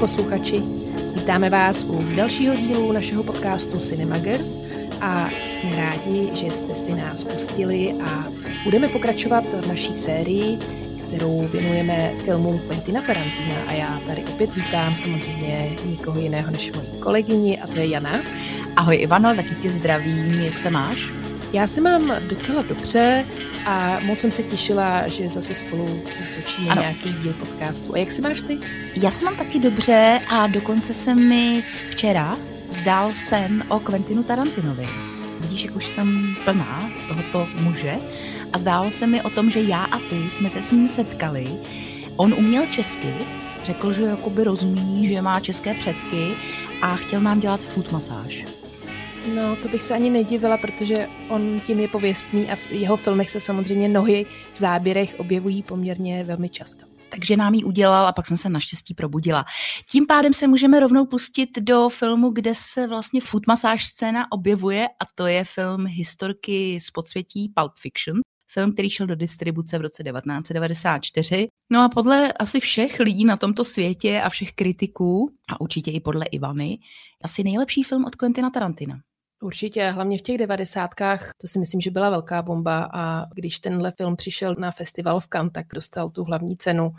posluchači, vítáme vás u dalšího dílu našeho podcastu Cinema Girls a jsme rádi, že jste si nás pustili a budeme pokračovat v naší sérii, kterou věnujeme filmu Quentina Tarantina a já tady opět vítám samozřejmě nikoho jiného než moji kolegyni a to je Jana. Ahoj Ivano, taky tě zdravím, jak se máš? Já se mám docela dobře a moc jsem se těšila, že zase spolu točíme nějaký díl podcastu. A jak se máš ty? Já se mám taky dobře a dokonce se mi včera zdál sen o Quentinu Tarantinovi. Vidíš, jak už jsem plná tohoto muže a zdálo se mi o tom, že já a ty jsme se s ním setkali. On uměl česky, řekl, že jakoby rozumí, že má české předky a chtěl nám dělat food masáž. No, to bych se ani nedivila, protože on tím je pověstný a v jeho filmech se samozřejmě nohy v záběrech objevují poměrně velmi často. Takže nám ji udělal a pak jsem se naštěstí probudila. Tím pádem se můžeme rovnou pustit do filmu, kde se vlastně food masáž scéna objevuje a to je film Historky z podsvětí Pulp Fiction. Film, který šel do distribuce v roce 1994. No a podle asi všech lidí na tomto světě a všech kritiků a určitě i podle Ivany, asi nejlepší film od Quentina Tarantina. Určitě, hlavně v těch 90kách, to si myslím, že byla velká bomba a když tenhle film přišel na festival v Cannes, tak dostal tu hlavní cenu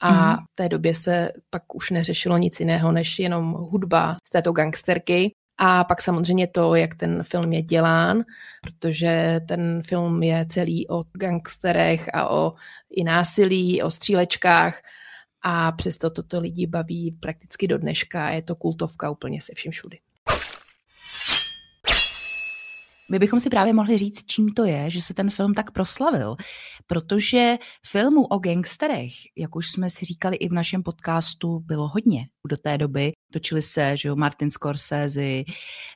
a v té době se pak už neřešilo nic jiného, než jenom hudba z této gangsterky. A pak samozřejmě to, jak ten film je dělán, protože ten film je celý o gangsterech a o i násilí, o střílečkách a přesto toto lidi baví prakticky do dneška. Je to kultovka úplně se vším všudy. My bychom si právě mohli říct, čím to je, že se ten film tak proslavil, protože filmů o gangsterech, jak už jsme si říkali i v našem podcastu, bylo hodně do té doby. Točili se, že jo, Martin Scorsese,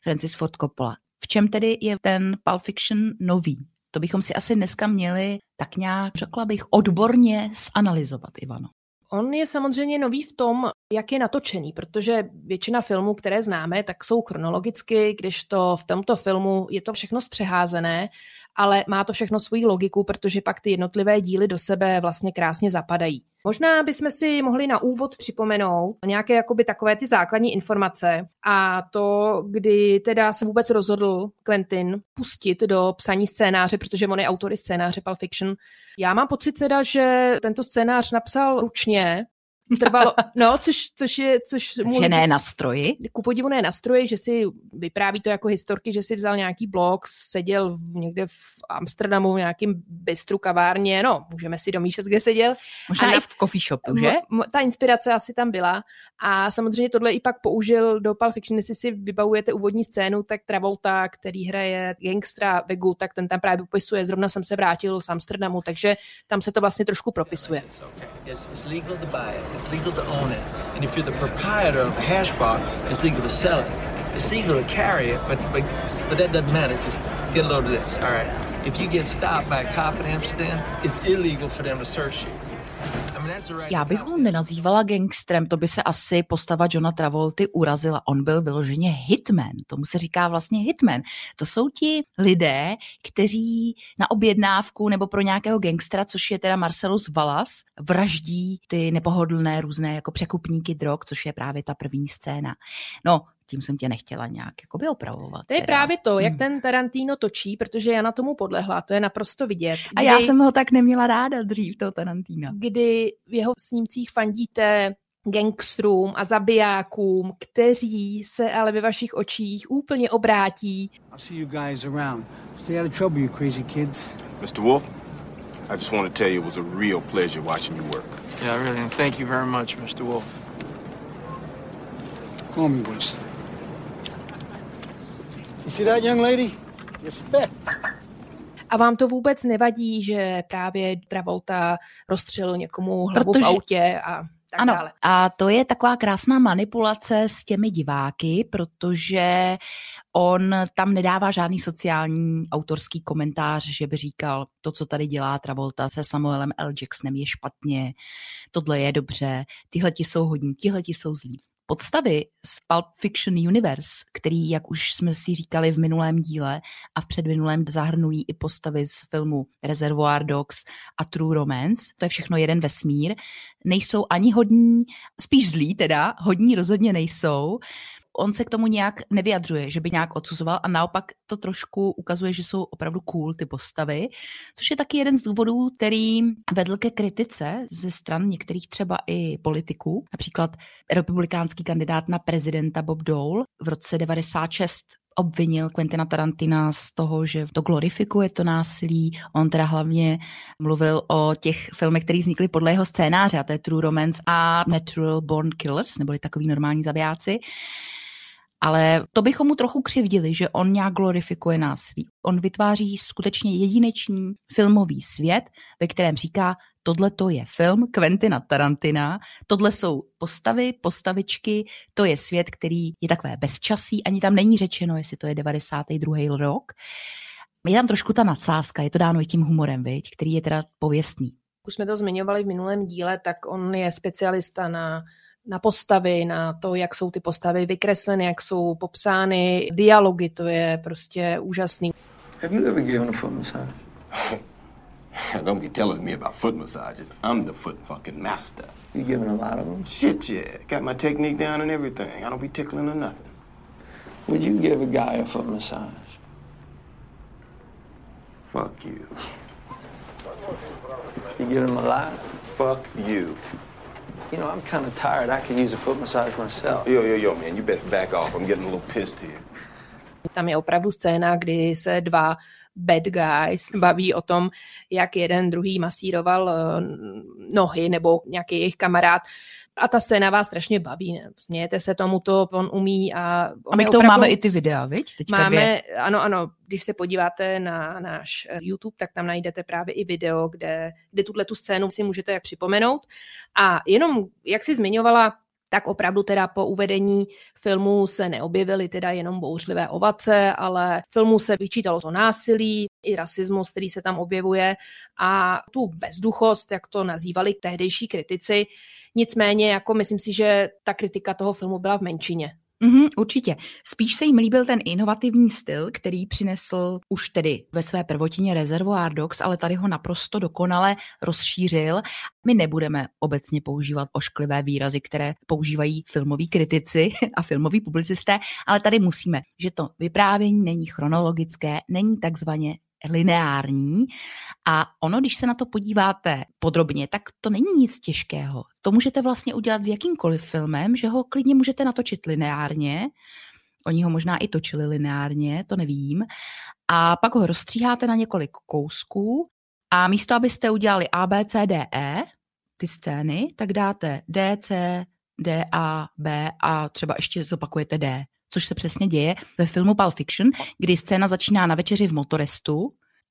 Francis Ford Coppola. V čem tedy je ten Pulp Fiction nový? To bychom si asi dneska měli tak nějak, řekla bych, odborně zanalizovat, Ivano. On je samozřejmě nový v tom, jak je natočený, protože většina filmů, které známe, tak jsou chronologicky, kdežto v tomto filmu je to všechno zpřeházené, ale má to všechno svoji logiku, protože pak ty jednotlivé díly do sebe vlastně krásně zapadají. Možná bychom si mohli na úvod připomenout nějaké jakoby takové ty základní informace a to, kdy teda se vůbec rozhodl Quentin pustit do psaní scénáře, protože on je autor scénáře Pulp Fiction. Já mám pocit teda, že tento scénář napsal ručně, trvalo, no, což mu... Takže ne na stroji. Ku podivu ne na stroji, že si vypráví to jako historky, že si vzal nějaký blog, seděl někde v Amsterdamu v nějakým bistru, kavárně, no, můžeme si domýšlet, kde seděl. Možná i v coffee shopu, že? Ta inspirace asi tam byla a samozřejmě tohle i pak použil do Pulp Fiction, jestli si vybavujete úvodní scénu, tak Travolta, který hraje gangstra Vegu, tak ten tam právě popisuje, zrovna jsem se vrátil z Amsterdamu, takže tam se to vlastně trošku propisuje. It's legal to own it, and if you're the proprietor of a hash bar, it's legal to sell it. It's legal to carry it, but that doesn't matter. Just get a load of this, all right? If you get stopped by a cop in Amsterdam, it's illegal for them to search you. Já bych ho nenazývala gangstrem, to by se asi postava Johna Travolty urazila. On byl vyloženě hitman, tomu se říká vlastně hitman. To jsou ti lidé, kteří na objednávku nebo pro nějakého gangstra, což je teda Marcellus Wallace, vraždí ty nepohodlné různé jako překupníky drog, což je právě ta první scéna. No, tím jsem tě nechtěla nějak jakoby opravovat. To je teda právě to, jak ten Tarantino točí, protože já na tomu podlehla, to je naprosto vidět. Kdy, a já jsem ho tak neměla ráda dřív, toho Tarantina. Kdy v jeho snímcích fandíte gangstrům a zabijákům, kteří se ale ve vašich očích úplně obrátí. I'll see you guys around. Stay out of trouble, you crazy kids. Mr. Wolf, I just want to tell you it was a real pleasure watching you work. Yeah, really, and thank you very much, Mr. Wolf. Call me West. You see that young lady? Respect. A vám to vůbec nevadí, že právě Travolta rozstřelil někomu hlavu v autě a tak ano, dále. A to je taková krásná manipulace s těmi diváky, protože on tam nedává žádný sociální autorský komentář, že by říkal, to, co tady dělá Travolta se Samuelem L. Jacksonem je špatně, tohle je dobře, tihleti jsou hodní, tihleti jsou zlí. podstavy z Pulp Fiction Universe, který, jak už jsme si říkali v minulém díle a v předminulém, zahrnují i postavy z filmu Reservoir Dogs a True Romance, to je všechno jeden vesmír, nejsou ani hodní, spíš zlí teda, hodní rozhodně nejsou. On se k tomu nějak nevyjadřuje, že by nějak odsuzoval a naopak to trošku ukazuje, že jsou opravdu cool ty postavy, což je taky jeden z důvodů, který vedl ke kritice ze stran některých třeba i politiků. Například republikánský kandidát na prezidenta Bob Dole v roce 96 obvinil Quentina Tarantina z toho, že to glorifikuje to násilí. On teda hlavně mluvil o těch filmech, které vznikly podle jeho scénáře, a to je True Romance a Natural Born Killers, neboli Takový normální zabijáci. Ale to bychom mu trochu křivdili, že on nějak glorifikuje násilí. On vytváří skutečně jedinečný filmový svět, ve kterém říká, tohle to je film Quentina Tarantina, tohle jsou postavy, postavičky, to je svět, který je takové bezčasí, ani tam není řečeno, jestli to je 92. rok. Je tam trošku ta nadsázka, je to dáno i tím humorem, viď, který je teda pověstný. Už jsme to zmiňovali v minulém díle, tak on je specialista na postavy, na to, jak jsou ty postavy vykresleny, jak jsou popsány, dialogy, to je prostě úžasný. Have you ever given a foot massage? Don't be telling me about foot massages. I'm the foot fucking master. You giving a lot of them? Shit, yeah. Got my technique down and everything. I don't be tickling or nothing. Would you give a guy a foot massage? Fuck you. You give him a lot? Fuck you. You know, I'm kind of tired. I could use a foot massage myself. Yo, man, you best back off. I'm getting a little pissed here. Tam je opravdu scéna, kdy se dva bad guys baví o tom, jak jeden druhý masíroval nohy nebo nějaký jejich kamarád. A ta scéna vás strašně baví. Ne? Smějete se tomu, to on umí. A my k tomu opravdu máme i ty videa, viď? Teďka máme, ano. Když se podíváte na náš YouTube, tak tam najdete právě i video, kde tu scénu si můžete jak připomenout. A jenom, jak si zmiňovala, tak opravdu teda po uvedení filmu se neobjevily teda jenom bouřlivé ovace, ale filmu se vyčítalo to násilí, i rasismus, který se tam objevuje, a tu bezduchost, jak to nazývali tehdejší kritici. Nicméně, myslím si, že ta kritika toho filmu byla v menšině. Určitě. Spíš se jim líbil ten inovativní styl, který přinesl už tedy ve své prvotině Reservoir Dogs, ale tady ho naprosto dokonale rozšířil. My nebudeme obecně používat ošklivé výrazy, které používají filmoví kritici a filmoví publicisté, ale tady musíme, že to vyprávění není chronologické, není takzvaně lineární, a ono, když se na to podíváte podrobně, tak to není nic těžkého. To můžete vlastně udělat s jakýmkoliv filmem, že ho klidně můžete natočit lineárně, oni ho možná i točili lineárně, to nevím, a pak ho rozstříháte na několik kousků a místo, abyste udělali A, B, C, D, E, ty scény, tak dáte D, C, D, A, B a třeba ještě zopakujete D. Což se přesně děje ve filmu Pulp Fiction, kdy scéna začíná na večeři v motorestu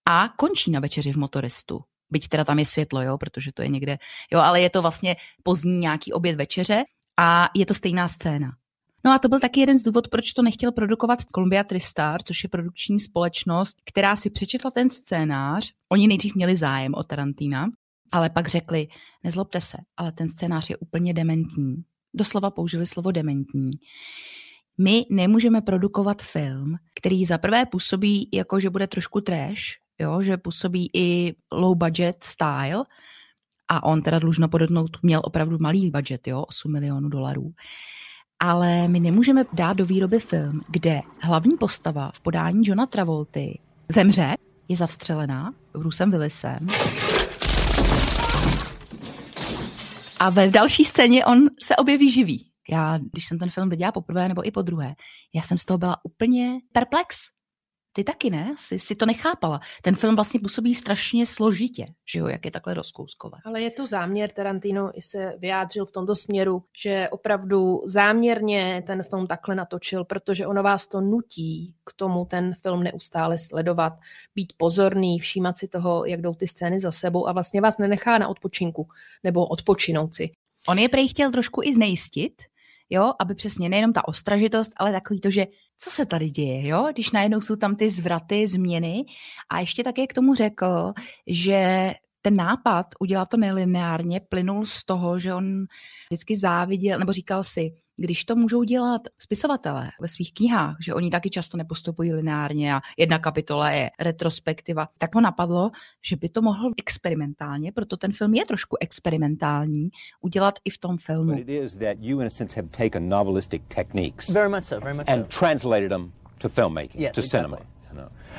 a končí na večeři v motorestu. Byť teda tam je světlo, jo, protože to je někde, jo, ale je to vlastně pozdní nějaký oběd večeře a je to stejná scéna. No a to byl taky jeden z důvodů, proč to nechtěl produkovat Columbia Tristar, což je produkční společnost, která si přečetla ten scénář. Oni nejdřív měli zájem o Tarantina, ale pak řekli, nezlobte se, ale ten scénář je úplně dementní. Doslova použili slovo dementní. My nemůžeme produkovat film, který za prvé působí jako, že bude trošku trash, jo, že působí i low budget style, a on teda dlužno podotknout měl opravdu malý budget, jo, 8 milionů dolarů. Ale my nemůžeme dát do výroby film, kde hlavní postava v podání Johna Travolty zemře, je zavstřelená Brucem Willisem. A ve další scéně on se objeví živý. Já, když jsem ten film viděla poprvé nebo i podruhé, já jsem z toho byla úplně perplex. Ty taky, ne? Si to nechápala. Ten film vlastně působí strašně složitě, že jo, jak je takhle rozkouskové. Ale je to záměr, Tarantino i se vyjádřil v tomto směru, že opravdu záměrně ten film takhle natočil, protože ono vás to nutí k tomu ten film neustále sledovat, být pozorný, všímat si toho, jak jdou ty scény za sebou, a vlastně vás nenechá na odpočinku nebo odpočinout si. On je prej chtěl trošku i znejistit, jo, aby přesně nejenom ta ostražitost, ale takový to, že co se tady děje, jo, když najednou jsou tam ty zvraty, změny. A ještě také k tomu řekl, že ten nápad udělat to nelineárně plynul z toho, že on vždycky záviděl, nebo říkal si, když to můžou dělat spisovatelé ve svých knihách, že oni taky často nepostupují lineárně a jedna kapitola je retrospektiva, tak ho napadlo, že by to mohl experimentálně, proto ten film je trošku experimentální, udělat i v tom filmu. But it is that you in a sense have taken novelistic techniques. Very much so, very much so. And translated them to filmmaking, yes, to exactly. Cinema.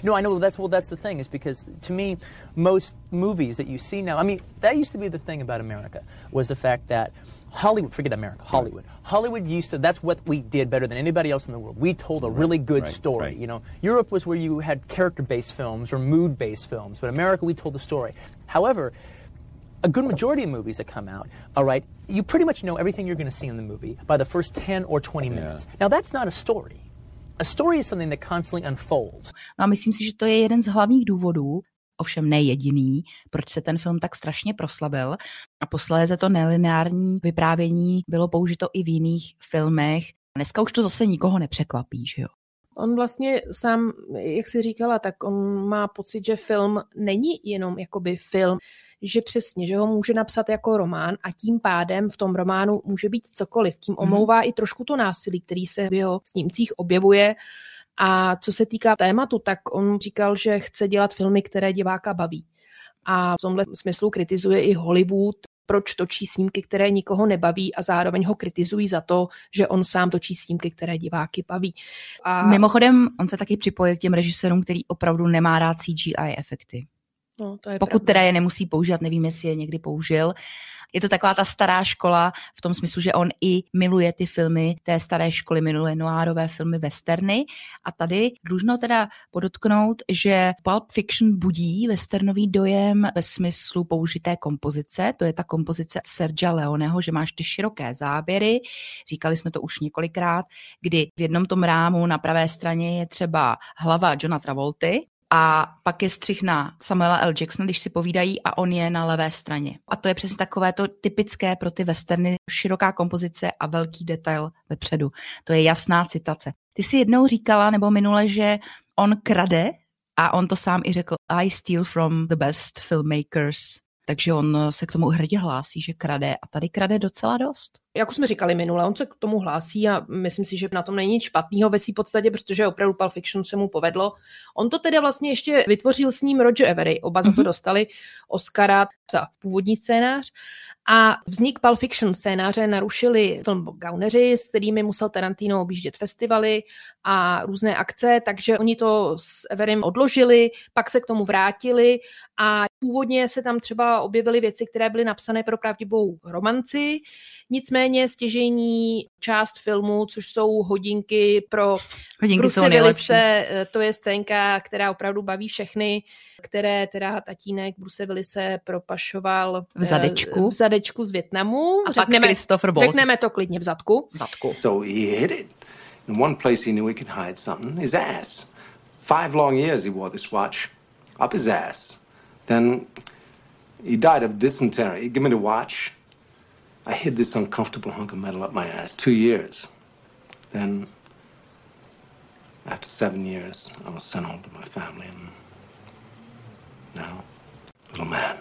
No, I know that's the thing is because to me most movies that you see now, I mean, that used to be the thing about America was the fact that Hollywood, forget America, Hollywood. Right. Hollywood used to, that's what we did better than anybody else in the world. We told a really good story, you know. Europe was where you had character-based films or mood-based films, but America, we told the story. However, a good majority of movies that come out, all right, you pretty much know everything you're going to see in the movie by the first 10 or 20 minutes. Now that's not a story. A story is something that constantly unfolds. No a myslím si, že to je jeden z hlavních důvodů, ovšem ne jediný, proč se ten film tak strašně proslavil. A posléze to nelineární vyprávění bylo použito i v jiných filmech. Dneska už to zase nikoho nepřekvapí, že jo? On vlastně sám, jak jsi říkala, tak on má pocit, že film není jenom jakoby film, že přesně, že ho může napsat jako román a tím pádem v tom románu může být cokoliv. Tím omlouvá i trošku to násilí, který se v jeho snímcích objevuje. A co se týká tématu, tak on říkal, že chce dělat filmy, které diváka baví. A v tomhle smyslu kritizuje i Hollywood, proč točí snímky, které nikoho nebaví a zároveň ho kritizují za to, že on sám točí snímky, které diváky baví. A mimochodem, on se taky připojil k těm režisérům, který opravdu nemá rád CGI efekty. No, to je pokud pravda. Teda je nemusí používat, nevím, jestli je někdy použil. Je to taková ta stará škola v tom smyslu, že on i miluje ty filmy té staré školy, minulé noárové filmy, westerny. A tady dlužno teda podotknout, že Pulp Fiction budí westernový dojem ve smyslu použité kompozice. To je ta kompozice Sergia Leoneho, že máš ty široké záběry. Říkali jsme to už několikrát, kdy v jednom tom rámu na pravé straně je třeba hlava Johna Travolty, a pak je střih na Samuela L. Jacksona, když si povídají, a on je na levé straně. A to je přesně takové to typické pro ty westerny, široká kompozice a velký detail vepředu. To je jasná citace. Ty si jednou říkala, nebo minule, že on krade a on to sám i řekl, I steal from the best filmmakers. Takže on se k tomu hrdě hlásí, že krade a tady krade docela dost. Jak už jsme říkali minule, on se k tomu hlásí a myslím si, že na tom není nic špatného ve své podstatě, protože opravdu Pulp Fiction se mu povedlo. On to teda vlastně ještě vytvořil s ním Roger Avary, oba za to dostali Oscara za původní scénář a vznik Pulp Fiction scénáře narušili film Gauneři, s kterými musel Tarantino objíždět festivaly a různé akce, takže oni to s Avarym odložili, pak se k tomu vrátili a původně se tam třeba objevily věci, které byly napsané pro pravdivou romanci, nicméně stěžejní část filmu, což jsou hodinky pro Bruce Willise, to je scénka, která opravdu baví všechny, které teda tatínek Bruce Willise propašoval v zadečku z Vietnamu. A řekneme, řekneme to klidně v zadku. So he hid it. In one place he knew he could hide something, his ass. 5 long years he wore this watch up his ass. Then he died of dysentery. He gave me the watch. I hid this uncomfortable hunk of metal up my ass 2 years. Then, after 7 years, I was sent home to my family. And now, little man,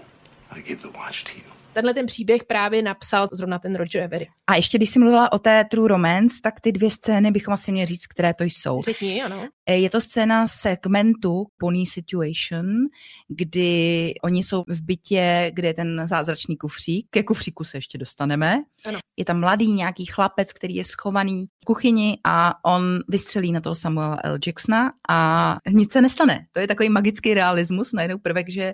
I give the watch to you. Tenhle ten příběh právě napsal zrovna ten Roger Avary. A ještě když jsi mluvila o té True Romance, tak ty 2 scény bychom asi měli říct, které to jsou. Řekni, ano. Je to scéna segmentu Pony Situation, kdy oni jsou v bytě, kde je ten zázračný kufřík. Ke kufříku se ještě dostaneme. Ano. Je tam mladý nějaký chlapec, který je schovaný v kuchyni a on vystřelí na toho Samuela L. Jacksona a nic se nestane. To je takový magický realismus, najednou prvek, že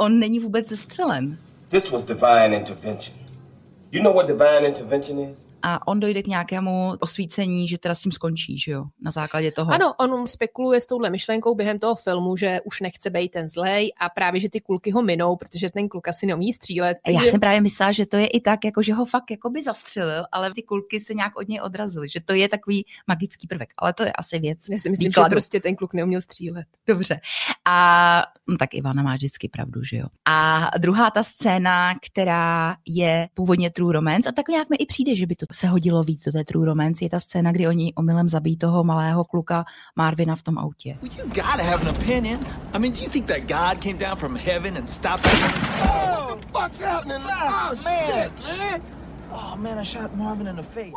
on není vůbec zestřelen. This was divine intervention. You know what divine intervention is? A on dojde k nějakému osvícení, že teda s tím skončí, že jo, na základě toho. Ano, on spekuluje s touhle myšlenkou během toho filmu, že už nechce být ten zlej a právě, že ty kulky ho minou, protože ten kluk asi neumí střílet. Takže... Já jsem právě myslela, že to je i tak, jako že ho fakt jako by zastřelil, ale ty kulky se nějak od něj odrazily, že to je takový magický prvek, ale to je asi věc. Já si myslím, že prostě ten kluk neuměl střílet. Dobře. A no, tak Ivana má vždycky pravdu, že jo. A druhá ta scéna, která je původně True Romance, a tak nějak mi i přijde, že by to se hodilo víc do té True Romance, je ta scéna, kdy oni omylem zabijí toho malého kluka Marvina v tom autě.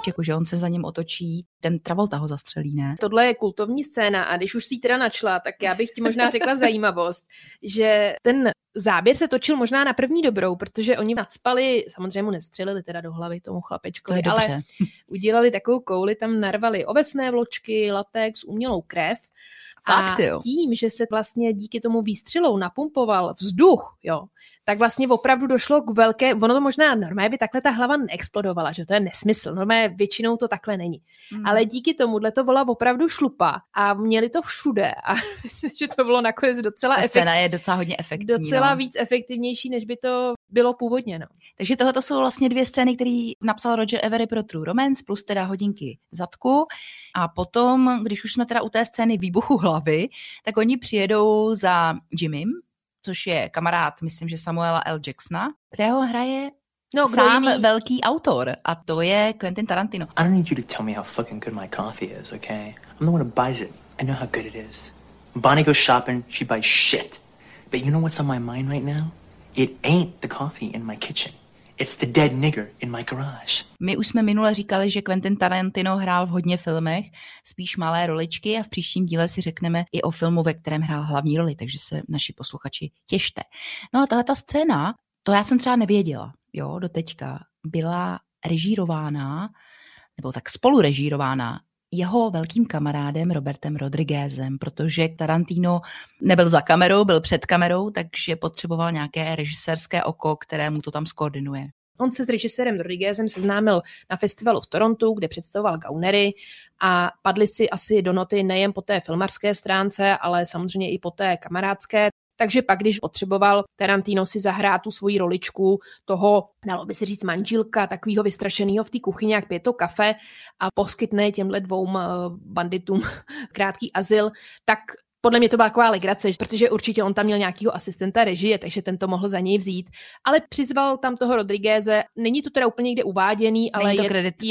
Jakože on se za ním otočí, ten Travolta ho zastřelí, ne? Tohle je kultovní scéna a když už si ji teda načla, tak já bych ti možná řekla zajímavost, že ten záběr se točil možná na první dobrou, protože oni nacpali, samozřejmě mu nestřelili teda do hlavy tomu chlapečkovi, to ale udělali takovou kouli, tam narvali ovesné vločky, latex, umělou krev. Fakt, a tím, že se vlastně díky tomu výstřelou napumpoval vzduch, jo, tak vlastně opravdu došlo k velké, ono to možná normálně by takhle ta hlava neexplodovala, že to je nesmysl, normálně většinou to takhle není. Ale díky tomuhle to byla opravdu šlupa a měli to všude a myslím, že to bylo nakonec docela efektivní. Scéna je docela hodně efektivní. Docela víc efektivnější, než by to bylo původně. No. Takže tohoto jsou vlastně dvě scény, které napsal Roger Avary pro True Romance, plus teda hodinky zadku. A potom, když už jsme teda u té scény výbuchu hlavy, tak oni přijedou za Jimmym, což je kamarád, myslím, že Samuela L. Jacksona, kterého hraje sám velký autor. A to je Quentin Tarantino. I don't need you to tell me how fucking good my coffee is, okay? I'm the one who buys it. I know how good it is. When Bonnie goes shopping, she buys shit. But you know what's on my mind right now? It ain't the coffee in my kitchen. It's the dead nigger in my garage. My už jsme minule říkali, že Quentin Tarantino hrál v hodně filmech, spíš malé roličky a v příštím díle si řekneme i o filmu, ve kterém hrál hlavní roli, takže se naši posluchači těšte. No a tahle ta scéna, to já jsem třeba nevěděla, jo, doteďka, byla režírována, nebo tak spolurežírována jeho velkým kamarádem Robertem Rodriguezem, protože Tarantino nebyl za kamerou, byl před kamerou, takže potřeboval nějaké režisérské oko, které mu to tam skoordinuje. On se s režisérem Rodriguezem seznámil na festivalu v Torontu, kde představoval gaunery a padli si asi do noty nejen po té filmařské stránce, ale samozřejmě i po té kamarádské. Takže pak, když potřeboval Tarantino si zahrát tu svoji roličku toho, dalo by se říct manžilka, takového vystrašeného v té kuchyni, jak pije to kafe a poskytne těmhle dvou banditům krátký azyl, tak podle mě to byla taková legrace, protože určitě on tam měl nějakého asistenta režie, takže ten to mohl za něj vzít. Ale přizval tam toho Rodrigueze, není to teda úplně někde uváděný, ale je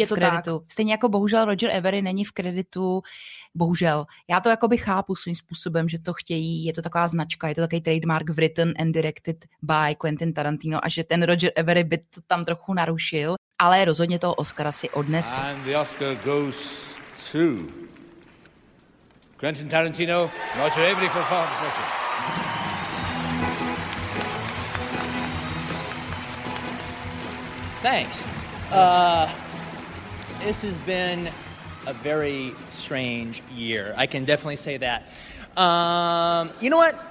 to kreditu. Tak. Stejně jako bohužel Roger Avary není v kreditu, bohužel. Já to jakoby chápu svým způsobem, že to chtějí, je to taková značka, je to takový trademark written and directed by Quentin Tarantino a že ten Roger Avary by to tam trochu narušil, ale rozhodně toho Oscara si odnesl. And the Oscar goes to... Quentin Tarantino, Roger Avary for Farm Session. Thanks. This has been a very strange year. I can definitely say that. You know what?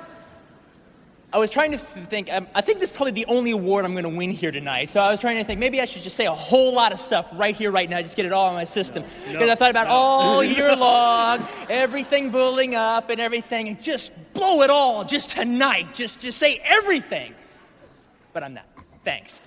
I was trying to think, I think this is probably the only award I'm going to win here tonight, so I was trying to think, maybe I should just say a whole lot of stuff right here, right now, just get it all in my system, because I thought about all year long, everything building up and everything, and just blow it all, just tonight, just say everything, but I'm not, thanks.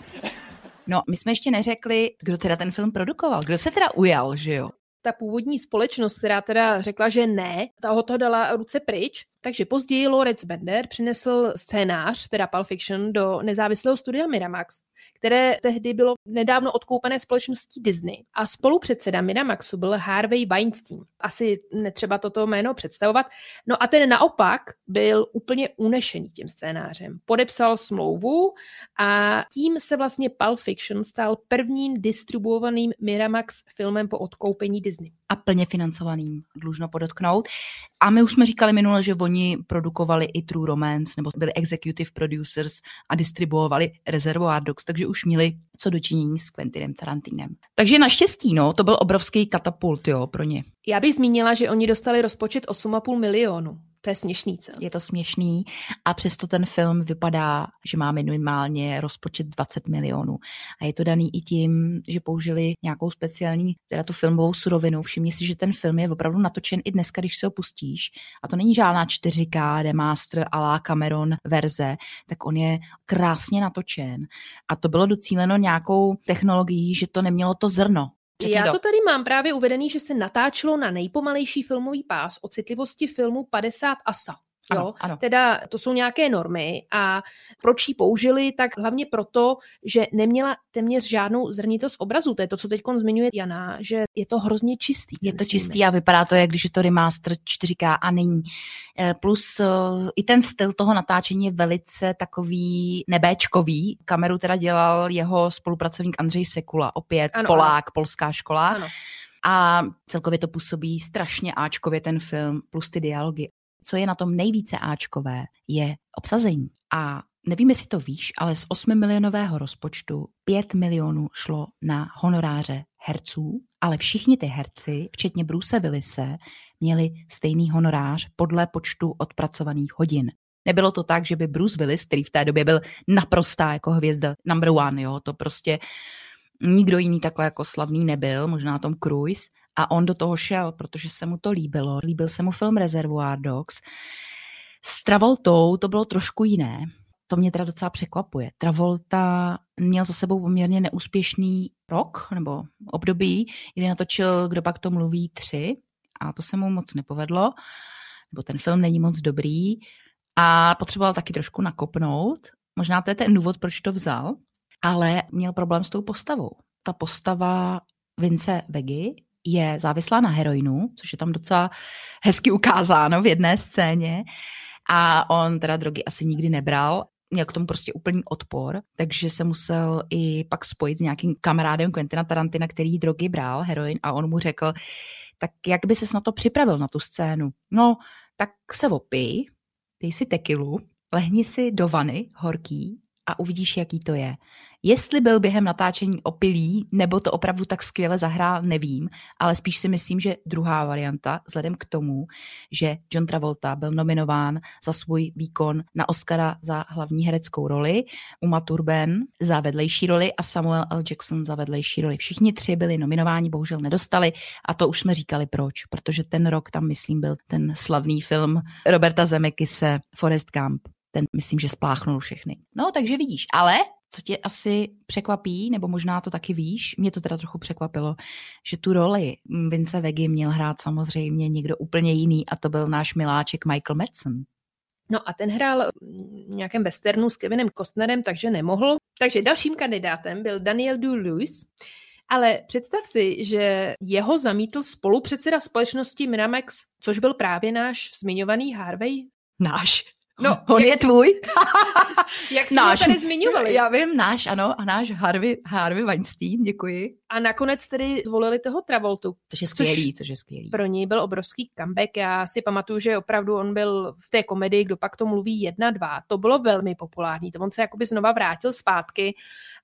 No, my jsme ještě neřekli, kdo teda ten film produkoval, kdo se teda ujal, že jo? Ta původní společnost, která teda řekla, že ne, ta ho to dala ruce pryč. Takže později Lawrence Bender přinesl scénář, teda Pulp Fiction, do nezávislého studia Miramax, které tehdy bylo nedávno odkoupené společností Disney. A spolupředseda Miramaxu byl Harvey Weinstein. Asi netřeba toto jméno představovat. No a ten naopak byl úplně unešený tím scénářem. Podepsal smlouvu a tím se vlastně Pulp Fiction stal prvním distribuovaným Miramax filmem po odkoupení Disney. A plně financovaným, dlužno podotknout. A my už jsme říkali minule, že oni produkovali i True Romance, nebo byli executive producers a distribuovali Reservoir Dogs, takže už měli co dočinění s Quentinem Tarantinem. Takže naštěstí, no, to byl obrovský katapult, jo, pro ně. Já bych zmínila, že oni dostali rozpočet 8,5 milionu. To je směšný, co? Je to směšný a přesto ten film vypadá, že má minimálně rozpočet 20 milionů. A je to daný i tím, že použili nějakou speciální, teda tu filmovou surovinu. Všimni si, že ten film je opravdu natočen i dneska, když se ho pustíš. A to není žádná 4K remaster à la Cameron verze, tak on je krásně natočen. A to bylo docíleno nějakou technologií, že to nemělo to zrno. Já to tady mám právě uvedený, že se natáčelo na nejpomalejší filmový pás o citlivosti filmu 50 ASA. Ano, jo? Ano. Teda to jsou nějaké normy a proč ji použili, tak hlavně proto, že neměla téměř žádnou zrnitost obrazu. To je to, co teď zmiňuje Jana, že je to hrozně čistý. Je to čistý a vypadá to, jak když je to remaster 4K a není. Plus i ten styl toho natáčení je velice takový nebéčkový. Kameru teda dělal jeho spolupracovník Andrzej Sekuła, opět ano, Polák, ano. Polská škola. Ano. A celkově to působí strašně áčkově ten film, plus ty dialogy. Co je na tom nejvíce áčkové, je obsazení. A nevím, jestli to víš, ale z 8-milionového rozpočtu 5 milionů šlo na honoráře herců, ale všichni ty herci, včetně Bruce Willise, měli stejný honorář podle počtu odpracovaných hodin. Nebylo to tak, že by Bruce Willis, který v té době byl naprostá jako hvězda number one, jo, to prostě nikdo jiný takhle jako slavný nebyl, možná Tom Cruise, a on do toho šel, protože se mu to líbilo. Líbil se mu film Reservoir Dogs. S Travoltou to bylo trošku jiné. To mě teda docela překvapuje. Travolta měl za sebou poměrně neúspěšný rok nebo období, kdy natočil Kdo pak to mluví 3 a to se mu moc nepovedlo, nebo ten film není moc dobrý a potřeboval taky trošku nakopnout. Možná to je ten důvod, proč to vzal, ale měl problém s tou postavou. Ta postava Vince Vegy je závislá na heroinu, což je tam docela hezky ukázáno v jedné scéně a on teda drogy asi nikdy nebral. Měl k tomu prostě úplný odpor, takže se musel i pak spojit s nějakým kamarádem Quentina Tarantina, který drogy bral, heroin, a on mu řekl, tak jak by ses na to připravil, na tu scénu? No, tak se opij, dej si tekilu, lehni si do vany horký a uvidíš, jaký to je. Jestli byl během natáčení opilý, nebo to opravdu tak skvěle zahrál, nevím, ale spíš si myslím, že druhá varianta, vzhledem k tomu, že John Travolta byl nominován za svůj výkon na Oscara za hlavní hereckou roli, Uma Thurman za vedlejší roli a Samuel L. Jackson za vedlejší roli. Všichni tři byli nominováni, bohužel nedostali a to už jsme říkali proč, protože ten rok tam, myslím, byl ten slavný film Roberta Zemeckise Forrest Gump. Ten, myslím, že spláchnul všechny. No, takže vidíš, ale co tě asi překvapí, nebo možná to taky víš, mě to teda trochu překvapilo, že tu roli Vince Vegi měl hrát samozřejmě někdo úplně jiný a to byl náš miláček Michael Madsen. No a ten hrál v nějakém westernu s Kevinem Costnerem, takže nemohl. Takže dalším kandidátem byl Daniel Day-Lewis, ale představ si, že jeho zamítl spolupředseda společnosti Miramax, což byl právě náš zmiňovaný Harvey. Náš. No, on je tvůj. Jak jsme ho tady zmiňovali. Já vím, náš, ano, a náš Harvey Weinstein, děkuji. A nakonec tedy zvolili toho Travoltu. Což je skvělý. Pro něj byl obrovský comeback. Já si pamatuju, že opravdu on byl v té komedii, Kdo pak to mluví 1-2. To bylo velmi populární. To on se jakoby znova vrátil zpátky.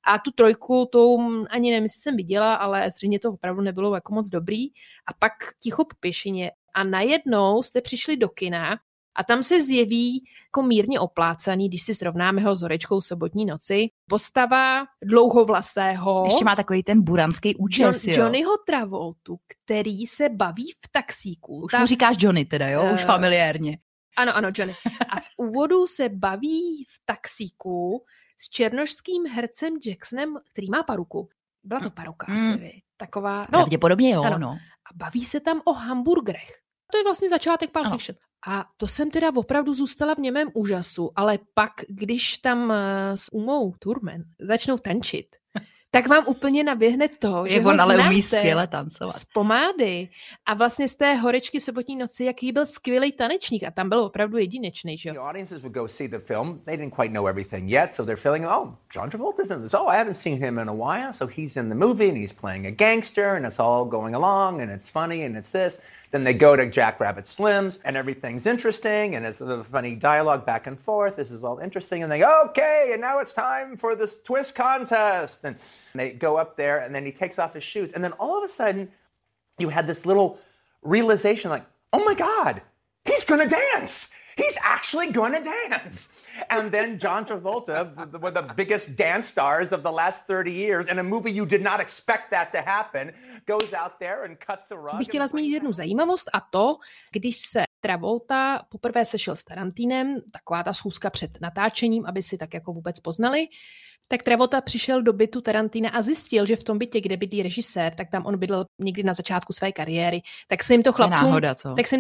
A tu trojku, to ani nevím, jestli jsem viděla, ale zřejmě to opravdu nebylo jako moc dobrý. A pak Ticho po pěšině. A najednou jste přišli do kina. A tam se zjeví jako mírně oplácaný, když si srovnáme ho s Horečkou sobotní noci, postava dlouhovlasého. Ještě má takový ten buranský účes, Johnnyho Travoltu, který se baví v taxíku. Už mu říkáš Johnny teda, jo? Už familiárně. Ano, Johnny. A v úvodu se baví v taxíku s černošským hercem Jacksonem, který má paruku. Byla to paruka asi, taková. No, pravděpodobně jo, ano. A baví se tam o hamburgerech. To je vlastně začátek Pulp Fiction. A to jsem teda opravdu zůstala v němém úžasu, ale pak, když tam s Umou Thurman začnou tančit, tak vám úplně naběhne to, že on ale umí skvěle tancovat. Z pomády a vlastně z té Horečky sobotní noci, jaký byl skvělý tanečník a tam byl opravdu jedinečný, že jo. The audiences would go see the film. They didn't quite know everything yet, so they're feeling, oh, John Travolta's in this. Oh, I haven't seen him in a while, so he's in the movie and he's playing a gangster and it's all going along and it's funny and it's this. Then they go to Jack Rabbit Slim's and everything's interesting and it's a funny dialogue back and forth. This is all interesting. And they go, okay, and now it's time for this twist contest. And they go up there and then he takes off his shoes. And then all of a sudden, you had this little realization like, oh my God, he's going to dance. He's actually going to dance. And then John Travolta, one of the biggest dance stars of the last 30 years, in a movie you did not expect that to happen, goes out there and cuts a rug. Bych chtěla zmínit jednu zajímavost a to, když se Travolta poprvé sešel s Tarantinem, taková ta schůzka před natáčením, aby si tak jako vůbec poznali, tak Travolta přišel do bytu Tarantina a zjistil, že v tom bytě, kde bydlí režisér, tak tam on bydlel někdy na začátku své kariéry. Tak se jim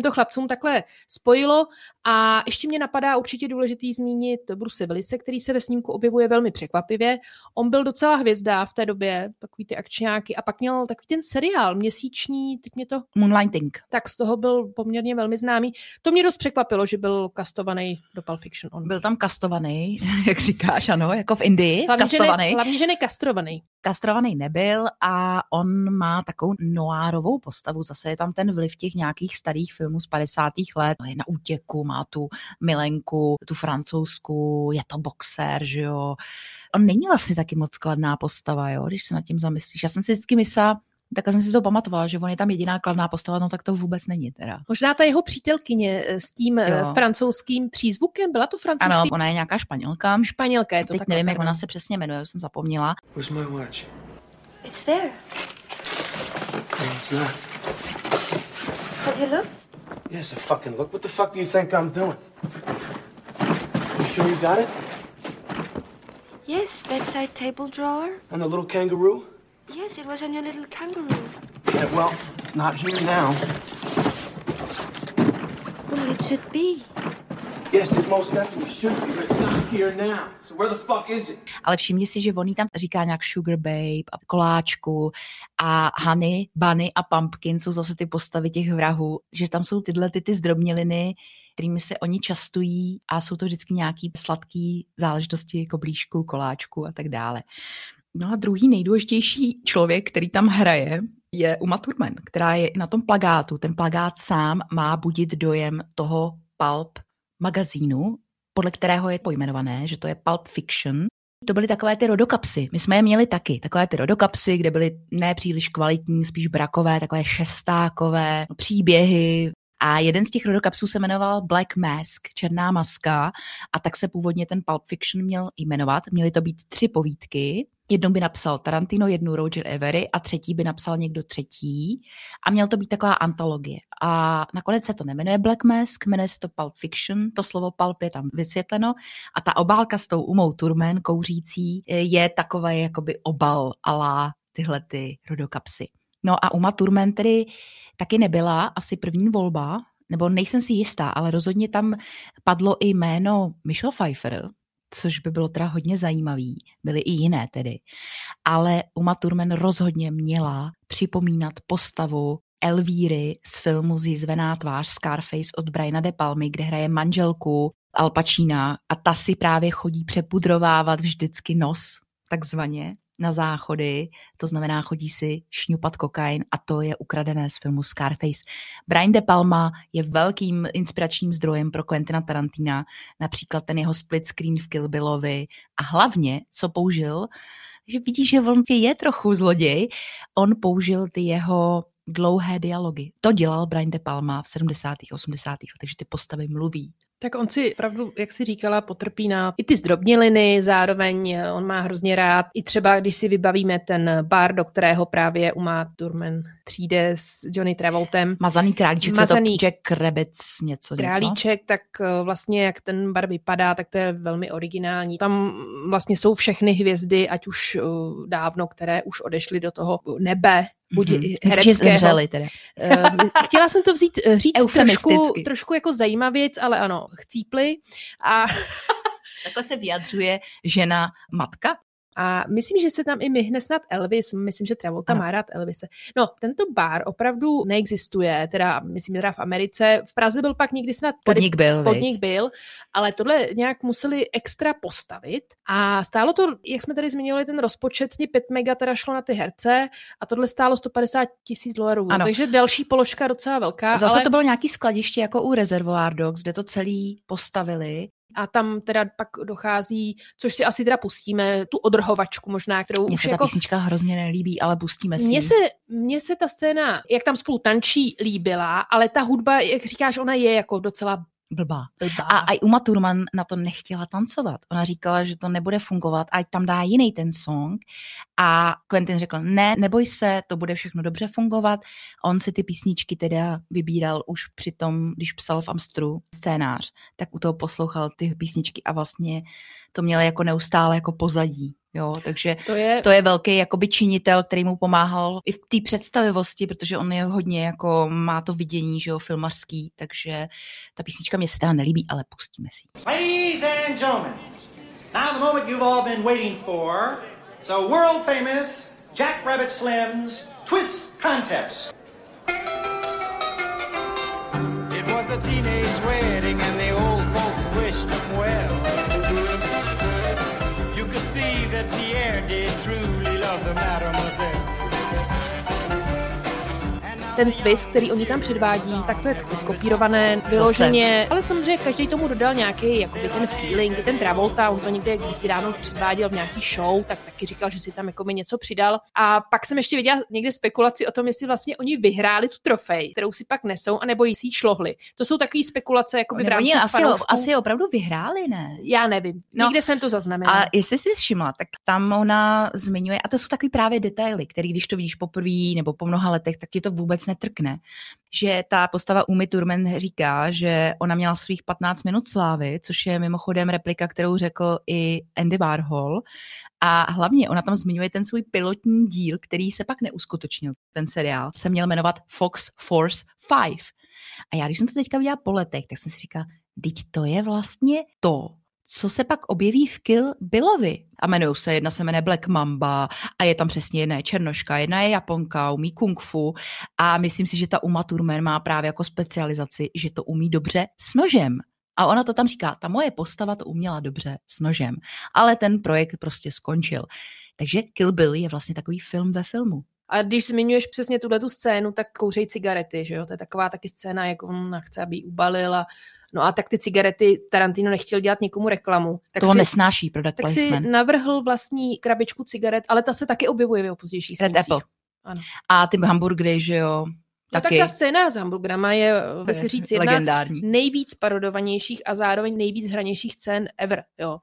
to chlapcům, takhle spojilo. A ještě mě napadá určitě důležitý zmínit Bruce Willise, který se ve snímku objevuje velmi překvapivě. On byl docela hvězda v té době, takový ty akčňáky, a pak měl takový ten seriál měsíční, teď mě to... Moonlighting. Tak z toho byl poměrně velmi známý. To mě dost překvapilo, že byl kastovaný do Pulp Fiction. On byl tam kastovaný, jak říkáš, ano, jako v Indii. Hlavně, že nekastrovaný. Kastrovaný nebyl a on má takovou noárovou postavu. Zase je tam ten vliv těch nějakých starých filmů z 50. let. Je na útěku, má tu milenku, tu francouzsku, je to boxer, že jo. On není vlastně taky moc kladná postava, jo, když se nad tím zamyslíš. Já jsem si vždycky myslela, tak jsem si to pamatovala, že on je tam jediná kladná postava, no tak to vůbec není teda. Možná ta jeho přítelkyně s tím francouzským přízvukem, byla to francouzský? Ano, ona je nějaká Španělka. Španělka je to. Teď tak nevím, jak ona se přesně jmenuje, už jsem zapomněla. Where's my watch? It's there. It's not. Have you looked? Yes, I fucking look. What the fuck do you think I'm doing? You sure you got it? Yes, bedside table drawer. And the little kangaroo? Yes, it was on your little kangaroo. Yeah, well, it's not here now. Well, it should be. Yes, it most definitely should be, but it's not here now. So where the fuck is it? Ale všimni si, že on jí tam říká nějak Sugar Babe a Koláčku a Honey, Bunny a Pumpkin jsou zase ty postavy těch vrahů, že tam jsou tyhle ty zdrobněliny, kterými se oni častují a jsou to vždycky nějaký sladký záležitosti, koblížku, koláčku a tak dále. No a druhý nejdůležitější člověk, který tam hraje, je Uma Thurman, která je na tom plakátu. Ten plakát sám má budit dojem toho pulp magazínu, podle kterého je pojmenované, že to je Pulp Fiction. To byly takové ty rodokapsy. My jsme je měli taky. Takové ty rodokapsy, kde byly nepříliš kvalitní, spíš brakové, takové šestákové příběhy. A jeden z těch rodokapsů se jmenoval Black Mask, Černá maska. A tak se původně ten Pulp Fiction měl jmenovat. Měly to být 3 povídky. Jednou by napsal Tarantino, jednu Roger Avary a třetí by napsal někdo třetí a měl to být taková antologie. A nakonec se to nemenuje Black Mask, jmenuje se to Pulp Fiction, to slovo pulp je tam vysvětleno a ta obálka s tou Umou Thurman kouřící je takový jakoby obal à la tyhle ty rodokapsy. No a Uma Thurman tedy taky nebyla asi první volba, nebo nejsem si jistá, ale rozhodně tam padlo i jméno Michelle Pfeiffer, což by bylo teda hodně zajímavý, byly i jiné tedy. Ale Uma Thurman rozhodně měla připomínat postavu Elvíry z filmu Zjizvená tvář Scarface od Briana De Palmy, kde hraje manželku Al Pacina a ta si právě chodí přepudrovávat vždycky nos, takzvaně, na záchody, to znamená chodí si šňupat kokain a to je ukradené z filmu Scarface. Brian De Palma je velkým inspiračním zdrojem pro Quentina Tarantina, například ten jeho split screen v Kill Billovi a hlavně, co použil, že vidíš, že on je trochu zloděj, on použil ty jeho dlouhé dialogy. To dělal Brian De Palma v 70. 80. letech, takže ty postavy mluví. Tak on si opravdu, jak si říkala, potrpí na i ty zdrobněliny, zároveň on má hrozně rád. I třeba, když si vybavíme ten bar, do kterého právě Uma Thurman přijde s Johnny Travoltem. Mazaný králíček, Mazaný se to Jack Rabbit něco. Králíček, tak vlastně jak ten bar vypadá, tak to je velmi originální. Tam vlastně jsou všechny hvězdy, ať už dávno, které už odešly do toho nebe. Buď hereckého. Chtěla jsem to říct trošku jako zajímavěc, ale ano, chcípli. A takhle se vyjadřuje žena matka. A myslím, že se tam i myhne snad Elvis, myslím, že Travolta má rád Elvise. No, tento bar opravdu neexistuje, teda myslím, že v Americe. V Praze byl pak někdy snad... Podnik byl, ale tohle nějak museli extra postavit a stálo to, jak jsme tady zmiňovali, ten rozpočet, ty 5 mega teda šlo na ty herce a tohle stálo $150,000. Ano. Takže další položka docela velká. Zase ale... to bylo nějaký skladiště jako u Reservoir Dogs, kde to celý postavili. A tam teda pak dochází, což si asi teda pustíme, tu odrhovačku možná, kterou mně už se ta písnička hrozně nelíbí, ale pustíme si. Mně se ta scéna, jak tam spolu tančí, líbila, ale ta hudba, jak říkáš, ona je jako docela blbá. A i Uma Thurman na to nechtěla tancovat. Ona říkala, že to nebude fungovat, ať tam dá jiný ten song A Quentin řekl, ne, neboj se, to bude všechno dobře fungovat. On si ty písničky teda vybíral už při tom, když psal v Amstru scénář, tak u toho poslouchal ty písničky a vlastně to měl jako neustále jako pozadí. Jo, takže to je velký jakoby činitel, který mu pomáhal i v té představivosti, protože on je hodně jako má to vidění, že jo, filmařský, takže ta písnička mě se teda nelíbí, ale pustíme si. Ladies and gentlemen, now the moment you've all been waiting for, so world famous Jack Rabbit Slim's Twist Contest. It was a teenage wedding and the old folks wished them well. See that Pierre did truly love the mademoiselle. Ten twist, který oni tam předvádí, tak to je taky skopírované, vyloženě, ale samozřejmě každý tomu dodal nějaký jakoby ten feeling, ten Travolta, on to někde kdysi dávno předváděl v nějaký show, tak taky říkal, že si tam jako by něco přidal. A pak jsem ještě viděla někde spekulaci o tom, jestli vlastně oni vyhráli tu trofej, kterou si pak nesou, anebo jí šlohli. To jsou takové spekulace jako by v rámci fanoušků. Asi opravdu vyhráli, ne? Já nevím. Nikde jsem to zaznamenala. A jestli jsi všimla, tak tam ona zmiňuje, a to jsou takový právě detaily, který když to vidíš poprvé nebo po mnoha letech, tak ti to vůbec netrkne, že ta postava Umy Thurman říká, že ona měla svých 15 minut slávy, což je mimochodem replika, kterou řekl i Andy Warhol. A hlavně ona tam zmiňuje ten svůj pilotní díl, který se pak neuskutočnil, ten seriál. Se měl jmenovat Fox Force 5. A já, když jsem to teďka viděla po letech, tak jsem si říkala, vždyť to je vlastně to, co se pak objeví v Kill Billovi. A jmenují se, jedna se jmenuje Black Mamba a je tam přesně jedna je černoška, jedna je Japonka, umí kung fu a myslím si, že ta Uma Thurman má právě jako specializaci, že to umí dobře s nožem. A ona to tam říká, ta moje postava to uměla dobře s nožem, ale ten projekt prostě skončil. Takže Kill Bill je vlastně takový film ve filmu. A když zmiňuješ přesně tuhletu scénu, tak kouřej cigarety, že jo? To je taková taky scéna, jak ona chce, aby ji ubalila. No a tak ty cigarety Tarantino nechtěl dělat nikomu reklamu. To on nesnáší product placement. Tak si navrhl vlastní krabičku cigaret, ale ta se taky objevuje v jeho pozdějších scéncích. Ano. A ty hamburgery, že jo? No taky. Tak ta scéna s hamburgerama je, dá se říct, jedna nejvíc parodovanějších a zároveň nejvíc hranějších scén ever, jo.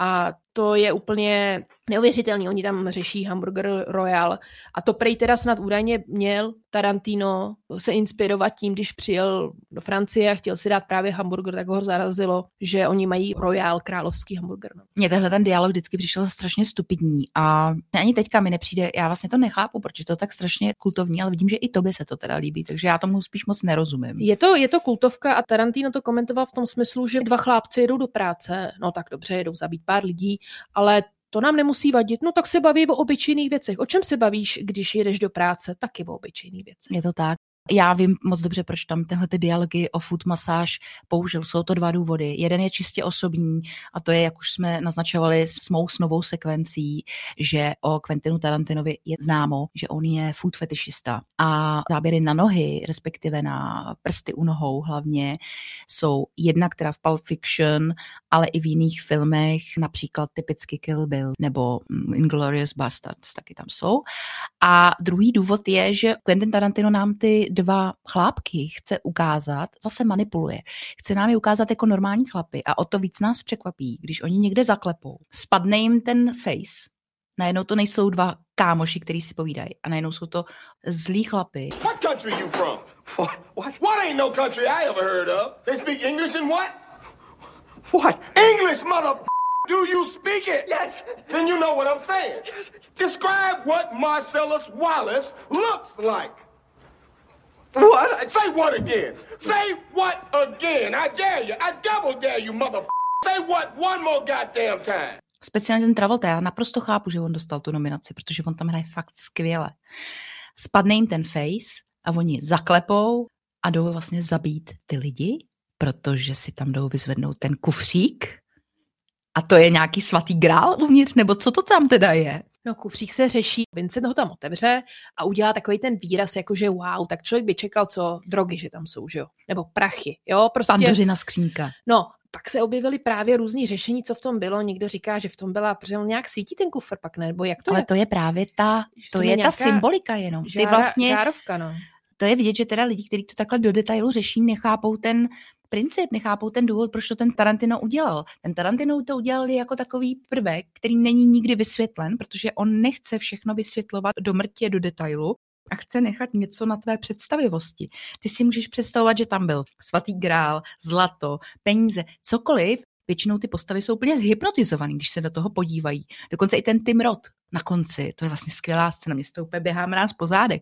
A to je úplně neuvěřitelný. Oni tam řeší Hamburger Royal a to prej teda snad údajně měl Tarantino se inspirovat tím, když přijel do Francie a chtěl si dát právě hamburger, tak ho zarazilo, že oni mají Royal, královský hamburger. Mně tenhle ten dialog vždycky přišel strašně stupidní a ani teďka mi nepřijde, já vlastně to nechápu, protože to je tak strašně kultovní, ale vidím, že i tobě se to teda líbí, takže já tomu spíš moc nerozumím. Je to kultovka a Tarantino to komentoval v tom smyslu, že dva chlápci jedou do práce, no tak dobře, jedou zabít pár lidí, ale to nám nemusí vadit. No tak se baví o obyčejných věcech. O čem se bavíš, když jedeš do práce? Taky o obyčejných věcech. Je to tak. Já vím moc dobře, proč tam tyhle ty dialogy o food masáž použil. Jsou to dva důvody. Jeden je čistě osobní a to je, jak už jsme naznačovali s mou novou sekvencí, že o Quentinu Tarantinovi je známo, že on je food fetišista a záběry na nohy, respektive na prsty u nohou hlavně, jsou jedna, která v Pulp Fiction, ale i v jiných filmech, například typicky Kill Bill nebo Inglourious Bastards, taky tam jsou. A druhý důvod je, že Quentin Tarantino nám ty dva chlápky chce ukázat, zase manipuluje, chce nám je ukázat jako normální chlapy a o to víc nás překvapí, když oni někde zaklepou, spadne jim ten face, najednou to nejsou dva kámoši, který si povídají a najednou jsou to zlí chlapy. What country you from? What ain't no country I ever heard of? They speak English and what? What? English, mother... Do you speak it? Yes. Then you know what I'm saying. Yes. Describe what Marcellus Wallace looks like. What? Say what again? Say what again? I dare you. I double dare you, mother. Say what one more goddamn time. Speciálně ten Travolta, já naprosto chápu, že on dostal tu nominaci, protože on tam hraje fakt skvěle. Spadne jim ten face a oni zaklepou a jdou vlastně zabít ty lidi, protože si tam jdou vyzvednout ten kufřík. A to je nějaký svatý grál uvnitř, nebo co to tam teda je? No, kufřík se řeší, Vincent ho tam otevře a udělá takový ten výraz, jakože wow, tak člověk by čekal, co drogy, že tam jsou, že jo? Nebo prachy, jo? Prostě... Pandořina skřínka. No, pak se objevily právě různý řešení, co v tom bylo. Někdo říká, že v tom byla, protože nějak svítí ten kufr pak, nebo jak to je? Ale to je právě ta symbolika jenom. Žárovka, no. To je vidět, že teda lidi, kteří to takhle do detailu řeší, nechápou ten princip, nechápou ten důvod, proč to ten Tarantino udělal. Ten Tarantino to udělal jako takový prvek, který není nikdy vysvětlen, protože on nechce všechno vysvětlovat do mrtě, do detailu a chce nechat něco na tvé představivosti. Ty si můžeš představovat, že tam byl svatý grál, zlato, peníze, cokoliv. Většinou ty postavy jsou úplně zhypnotizovaný, když se do toho podívají. Dokonce i ten Tim Roth na konci, to je vlastně skvělá scéna, mě to úplně běhá mráz po zádech,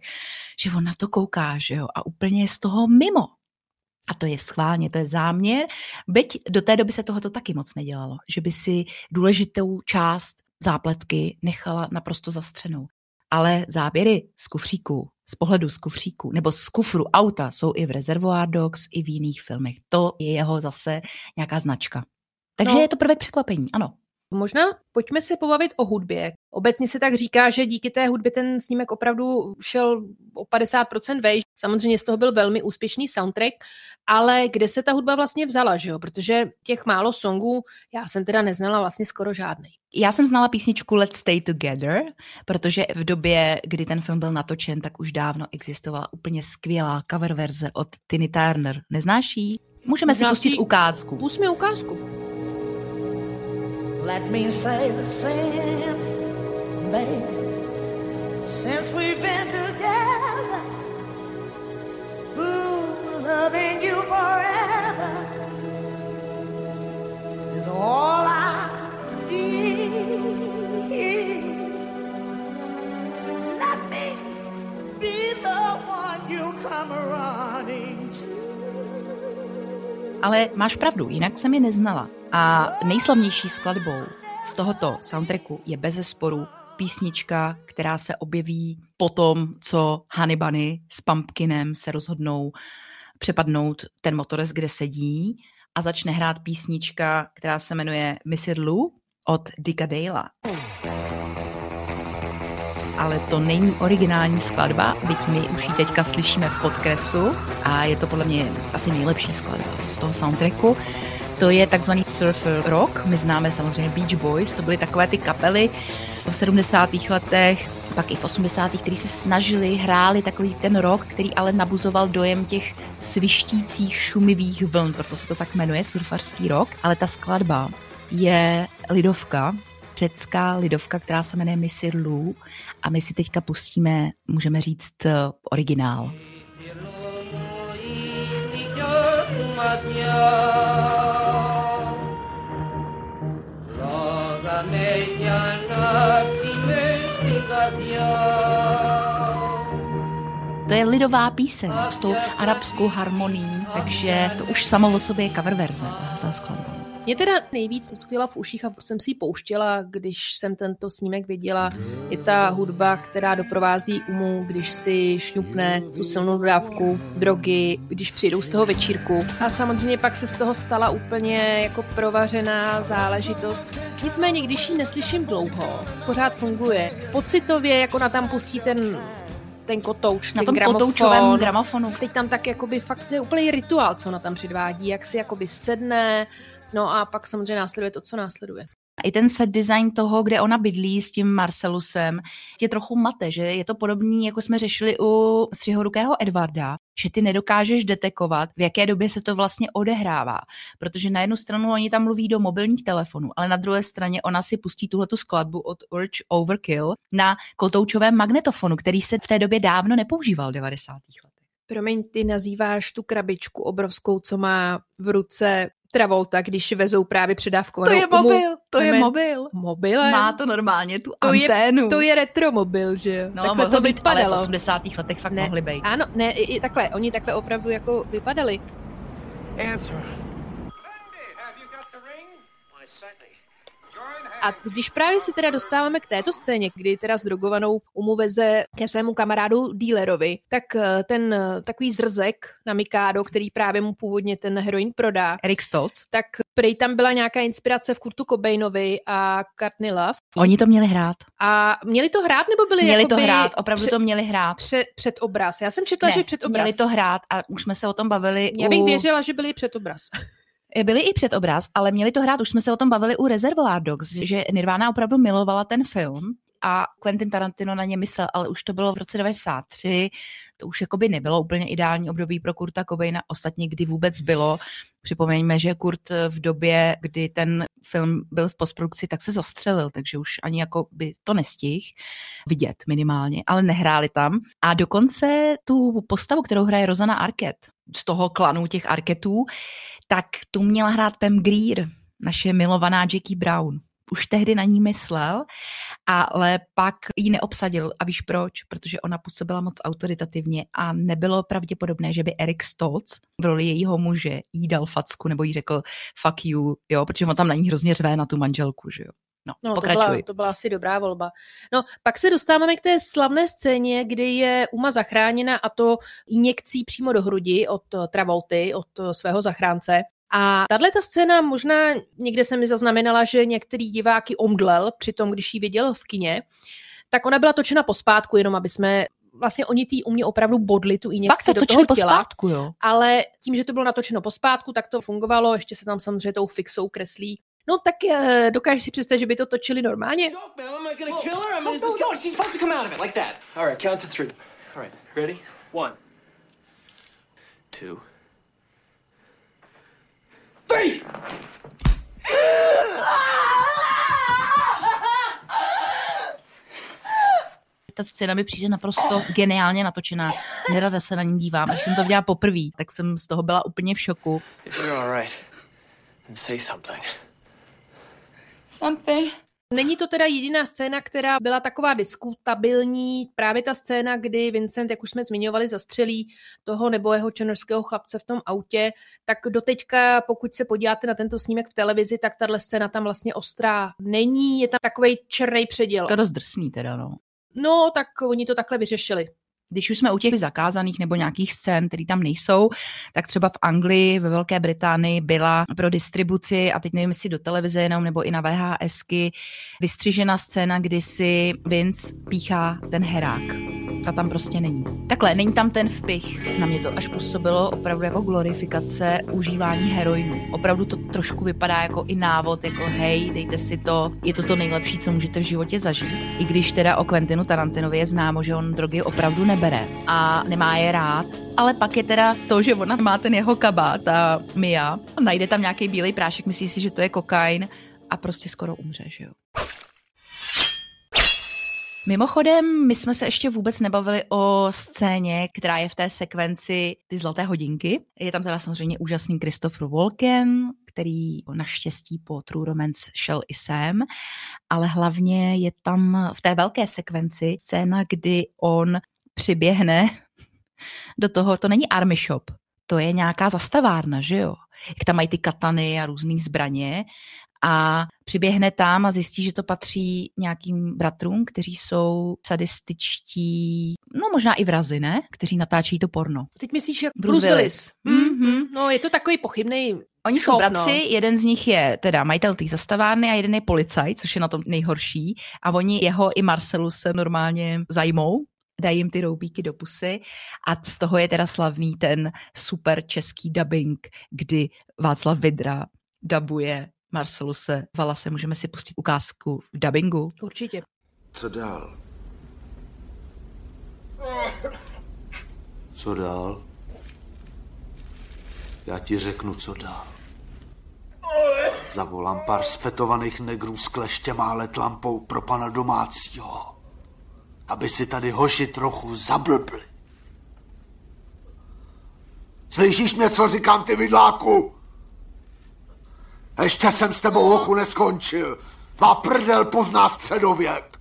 že on na to kouká, že jo, a úplně je z toho mimo. A to je schválně, to je záměr, byť do té doby se tohoto taky moc nedělalo, že by si důležitou část zápletky nechala naprosto zastřenou. Ale záběry z kufříku, z pohledu z kufříku nebo z kufru auta jsou i v Reservoir Dogs, i v jiných filmech. To je jeho zase nějaká značka. Takže je to prvek překvapení, ano. Možná pojďme se pobavit o hudbě. Obecně se tak říká, že díky té hudbě ten snímek opravdu šel o 50% vejš. Samozřejmě z toho byl velmi úspěšný soundtrack, ale kde se ta hudba vlastně vzala, že jo? Protože těch málo songů, já jsem teda neznala vlastně skoro žádnej. Já jsem znala písničku Let's Stay Together, protože v době, kdy ten film byl natočen, tak už dávno existovala úplně skvělá cover verze od Tiny Turner. Neznáš jí? Můžeme si pustit ukázku. Pusťme ukázku. Let me say the same, baby, since we've been together, ooh, loving you forever is all I need. Let me be the one you come running to. Ale máš pravdu, jinak jsem je neznala. A nejslavnější skladbou z tohoto soundtracku je bezesporu písnička, která se objeví po tom, co Honey Bunny s Pumpkinem se rozhodnou přepadnout ten motorec, kde sedí, a začne hrát písnička, která se jmenuje Misirlou od Dicka Dalea. Ale to není originální skladba, byť my už ji teďka slyšíme v podkresu a je to podle mě asi nejlepší skladba z toho soundtracku. To je takzvaný surfer rock, my známe samozřejmě Beach Boys, to byly takové ty kapely v 70. letech, pak i v 80., který se snažili, hráli takový ten rock, který ale nabuzoval dojem těch svištících šumivých vln, proto se to tak jmenuje, surfařský rock, ale ta skladba je lidovka, řecká lidovka, která se jmenuje Misirlou a my si teďka pustíme, můžeme říct, originál. To je lidová píseň s tou arabskou harmonií, takže to už samo o sobě je cover verze, ta skladba. Mě teda nejvíc utkvěla v uších a furt jsem si ji pouštěla, když jsem tento snímek viděla. Je ta hudba, která doprovází Umu, když si šňupne tu silnou dávku drogy, když přijdou z toho večírku. A samozřejmě pak se z toho stala úplně jako provařená záležitost. Nicméně, když ji neslyším dlouho, pořád funguje. Pocitově, jako na tam pustí ten kotouč, na tom kotoučovém gramofonu. Teď tam tak jakoby fakt je úplný rituál, co ona tam předvádí, jak si jakoby sedne. No a pak samozřejmě následuje to, co následuje. I ten set design toho, kde ona bydlí s tím Marcelusem, je trochu mate, že je to podobný, jako jsme řešili u Střihorukého Edvarda, že ty nedokážeš detekovat, v jaké době se to vlastně odehrává. Protože na jednu stranu oni tam mluví do mobilních telefonů, ale na druhé straně ona si pustí tuhletu skladbu od Urge Overkill na kotoučovém magnetofonu, který se v té době dávno nepoužíval v 90. letech. Promiň, ty nazýváš tu krabičku obrovskou, co má v ruce Travolta, když vezou právě předávkovanou Umu. To je mobil. Mobilem. Má to normálně, tu anténu. To je retromobil, že jo? No, takhle to vypadalo. Ale v 80. letech fakt mohly být. Ano, ne, i takhle. Oni takhle opravdu jako vypadali. A když právě se teda dostáváme k této scéně, kdy teda zdrogovanou Umu veze ke svému kamarádu dílerovi, tak ten takový zrzek na Mikado, který právě mu původně ten heroin prodá. Eric Stoltz. Tak prej tam byla nějaká inspirace v Kurtu Cobainovi a Courtney Love. Oni to měli hrát. A měli to hrát, nebo byli Měli to hrát, opravdu to měli hrát. Před obraz. Já jsem četla, že před obraz. Měli to hrát a už jsme se o tom bavili. Já bych věřila, že byli před obraz. Byli i před obraz, ale měli to hrát, už jsme se o tom bavili u Reservoir Dogs, že Nirvana opravdu milovala ten film a Quentin Tarantino na ně myslel, ale už to bylo v roce 93, to už jakoby nebylo úplně ideální období pro Kurta Cobaina, ostatně kdy vůbec bylo, Připomeňme, že Kurt v době, kdy ten film byl v postprodukci, tak se zastřelil, takže už ani jako by to nestihl vidět minimálně, ale nehráli tam. A dokonce tu postavu, kterou hraje Rosanna Arquette, z toho klanu těch Arquetteů, tak tu měla hrát Pam Grier, naše milovaná Jackie Brown. Už tehdy na ní myslel, ale pak ji neobsadil. A víš proč? Protože ona působila moc autoritativně a nebylo pravděpodobné, že by Eric Stoltz v roli jejího muže jí dal facku nebo jí řekl fuck you, jo, protože on tam na ní hrozně řve na tu manželku, že jo. No, to byla asi dobrá volba. No, pak se dostáváme k té slavné scéně, kdy je Uma zachráněna, a to injekcí přímo do hrudi od Travolty, od svého zachránce. A tato scéna možná někde se mi zaznamenala, že některý diváky omdlel při tom, když ji viděl v kině, tak ona byla točena pospátku, jenom aby jsme vlastně oni tý u mě opravdu bodli tu injekci do toho těla. Pospátku, jo. Ale tím, že to bylo natočeno pospátku, tak to fungovalo, ještě se tam samozřejmě tou fixou kreslí. No tak dokážeš si představit, že by to točili normálně? Three! Ta scéna mi přijde naprosto geniálně natočená. Nerada se na ní dívám. Až jsem to viděla poprvé, tak jsem z toho byla úplně v šoku. Není to teda jediná scéna, která byla taková diskutabilní. Právě ta scéna, kdy Vincent, jak už jsme zmiňovali, zastřelí toho nebo jeho černošského chlapce v tom autě, tak doteďka, pokud se podíváte na tento snímek v televizi, tak tahle scéna tam vlastně ostrá není, je tam takovej černý předěl. To dost drsný teda, no. No, tak oni to takhle vyřešili. Když už jsme u těch zakázaných nebo nějakých scén, které tam nejsou, tak třeba v Anglii, ve Velké Británii byla pro distribuci, a teď nevím, jestli do televize jenom nebo i na VHSky, vystřižena scéna, kdy si Vince píchá ten herák. Ta tam prostě není. Takhle, není tam ten vpich. Na mě to až působilo opravdu jako glorifikace užívání heroinu. Opravdu to trošku vypadá jako i návod, jako hej, dejte si to, je to to nejlepší, co můžete v životě zažít. I když teda o Quentinu Tarantinovi je známo, že on drogy opravdu nebere a nemá je rád, ale pak je teda to, že ona má ten jeho kabát, ta Mia, a najde tam nějaký bílej prášek, myslí si, že to je kokain a prostě skoro umře, že jo. Mimochodem, my jsme se ještě vůbec nebavili o scéně, která je v té sekvenci Ty zlaté hodinky. Je tam teda samozřejmě úžasný Christopher Walken, který naštěstí po True Romance šel i sem, ale hlavně je tam v té velké sekvenci scéna, kdy on přiběhne do toho, to není army shop, to je nějaká zastavárna, že jo? Jak tam mají ty katany a různý zbraně, a přiběhne tam a zjistí, že to patří nějakým bratrům, kteří jsou sadističtí, no možná i vrazi, ne? Kteří natáčí to porno. Teď myslíš, jak Bruce Willis. Mm-hmm. No je to takový pochybnej. Oni jsou bratři, jeden z nich je teda majitel té zastavárny a jeden je policajt, což je na tom nejhorší. A oni jeho i Marcelu se normálně zajmou, dají jim ty roubíky do pusy, a z toho je teda slavný ten super český dubbing, kdy Václav Vydra dabuje Marcelu se Valase. Můžeme si pustit ukázku v dabingu? Určitě. Co dál? Já ti řeknu, co dál. Zavolám pár sfetovaných negrů s kleštěma a let lampou pro pana domácího, aby si tady hoši trochu zablbli. Slyšíš mě, co říkám, ty vidláku? Ještě jsem s tebou, hochu, neskončil. Tvá prdel pozná středověk.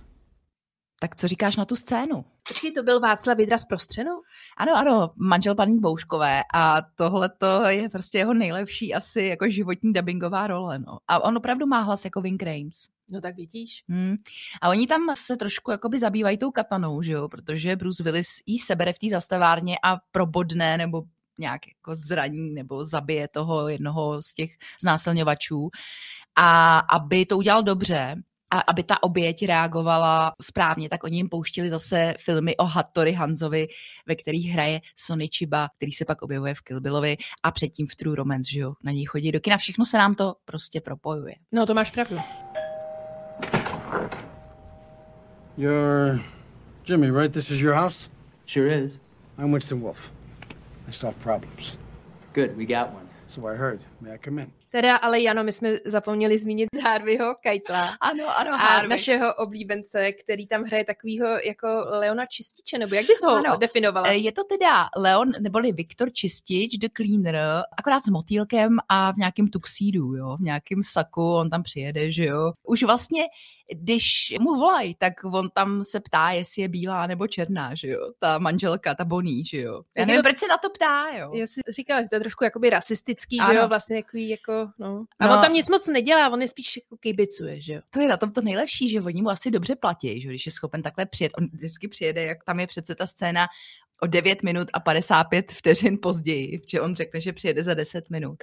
Tak co říkáš na tu scénu? Počkej, to byl Václav Vydra s Prostřenou? Ano, manžel paní Bouškové, a tohleto je prostě jeho nejlepší asi jako životní dabingová role, no. A on opravdu má hlas jako Ving Rhames. No tak vidíš. A oni tam se trošku jakoby zabývají tou katanou, že jo, protože Bruce Willis jí sebere v té zastavárně a probodne nebo nějak jako zraní nebo zabije toho jednoho z těch znásilňovačů. A aby to udělal dobře a aby ta oběť reagovala správně, tak oni jim pouštili zase filmy o Hattori Hanzovi, ve kterých hraje Sonny Chiba, který se pak objevuje v Kill Billovi a předtím v True Romance, že jo, na něj chodí do kina. Všechno se nám to prostě propojuje. No, to máš pravdu. You're Jimmy, right? This is your house? Sure is. I'm Winston Wolfe. I solve problems. Good, we got one. So I heard. May I come in? Teda, ale Jano, my jsme zapomněli zmínit Harveyho Keitla. Ano, a Harvey. Našeho oblíbence, který tam hraje takovýho jako Leona Čističe, nebo jak bys ho definovala? Je to teda Leon, neboli Viktor Čistič, The Cleaner, akorát s motýlkem a v nějakém tuxídu, jo, v nějakém saku, on tam přijede, že jo. Už vlastně, když mu volají, tak on tam se ptá, jestli je bílá nebo černá, že jo, ta manželka, ta Bonnie, že jo. Já nevím, proč se na to ptá, jo. Já si říkala, že to je trošku jakoby rasistický, ano. Že jo, vlastně takový jako no. A on tam nic moc nedělá, on je spíš kejbicuje, že jo. To je na tom to nejlepší, že oni mu asi dobře platí, že když je schopen takhle přijet, on vždycky přijede, jak tam je přece ta scéna o 9 minut a 55 vteřin později, že on řekne, že přijede za 10 minut.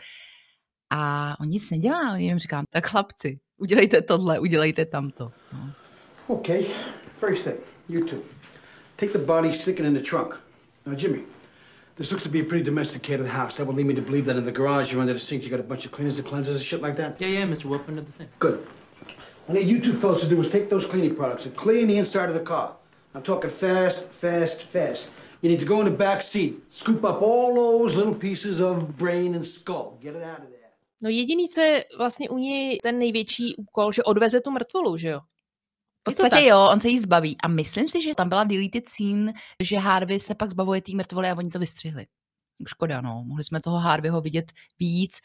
A on nic nedělá, on jim říká, tak chlapci, udělejte tohle, udělejte tamto. No. Okay, first thing, you two. Take the body, stick it in the trunk. Now Jimmy. This looks to be a pretty domesticated house. That would lead me to believe that in the garage, you're under the sink, you got a bunch of cleaners and cleansers and shit like that. Yeah, Mr. Wolf, under the sink. Good. What you two fellas to do is take those cleaning products and clean the inside of the car. I'm talking fast. You need to go in the back seat, scoop up all those little pieces of brain and skull. Get it out of there. No jediný, co je vlastně u něj ten největší úkol, že odveze tu mrtvolu, že jo? V podstatě jo, on se jí zbaví. A myslím si, že tam byla deleted scene, že Harvey se pak zbavuje té mrtvoly a oni to vystřihli. Škoda, no. Mohli jsme toho Harveyho vidět víc.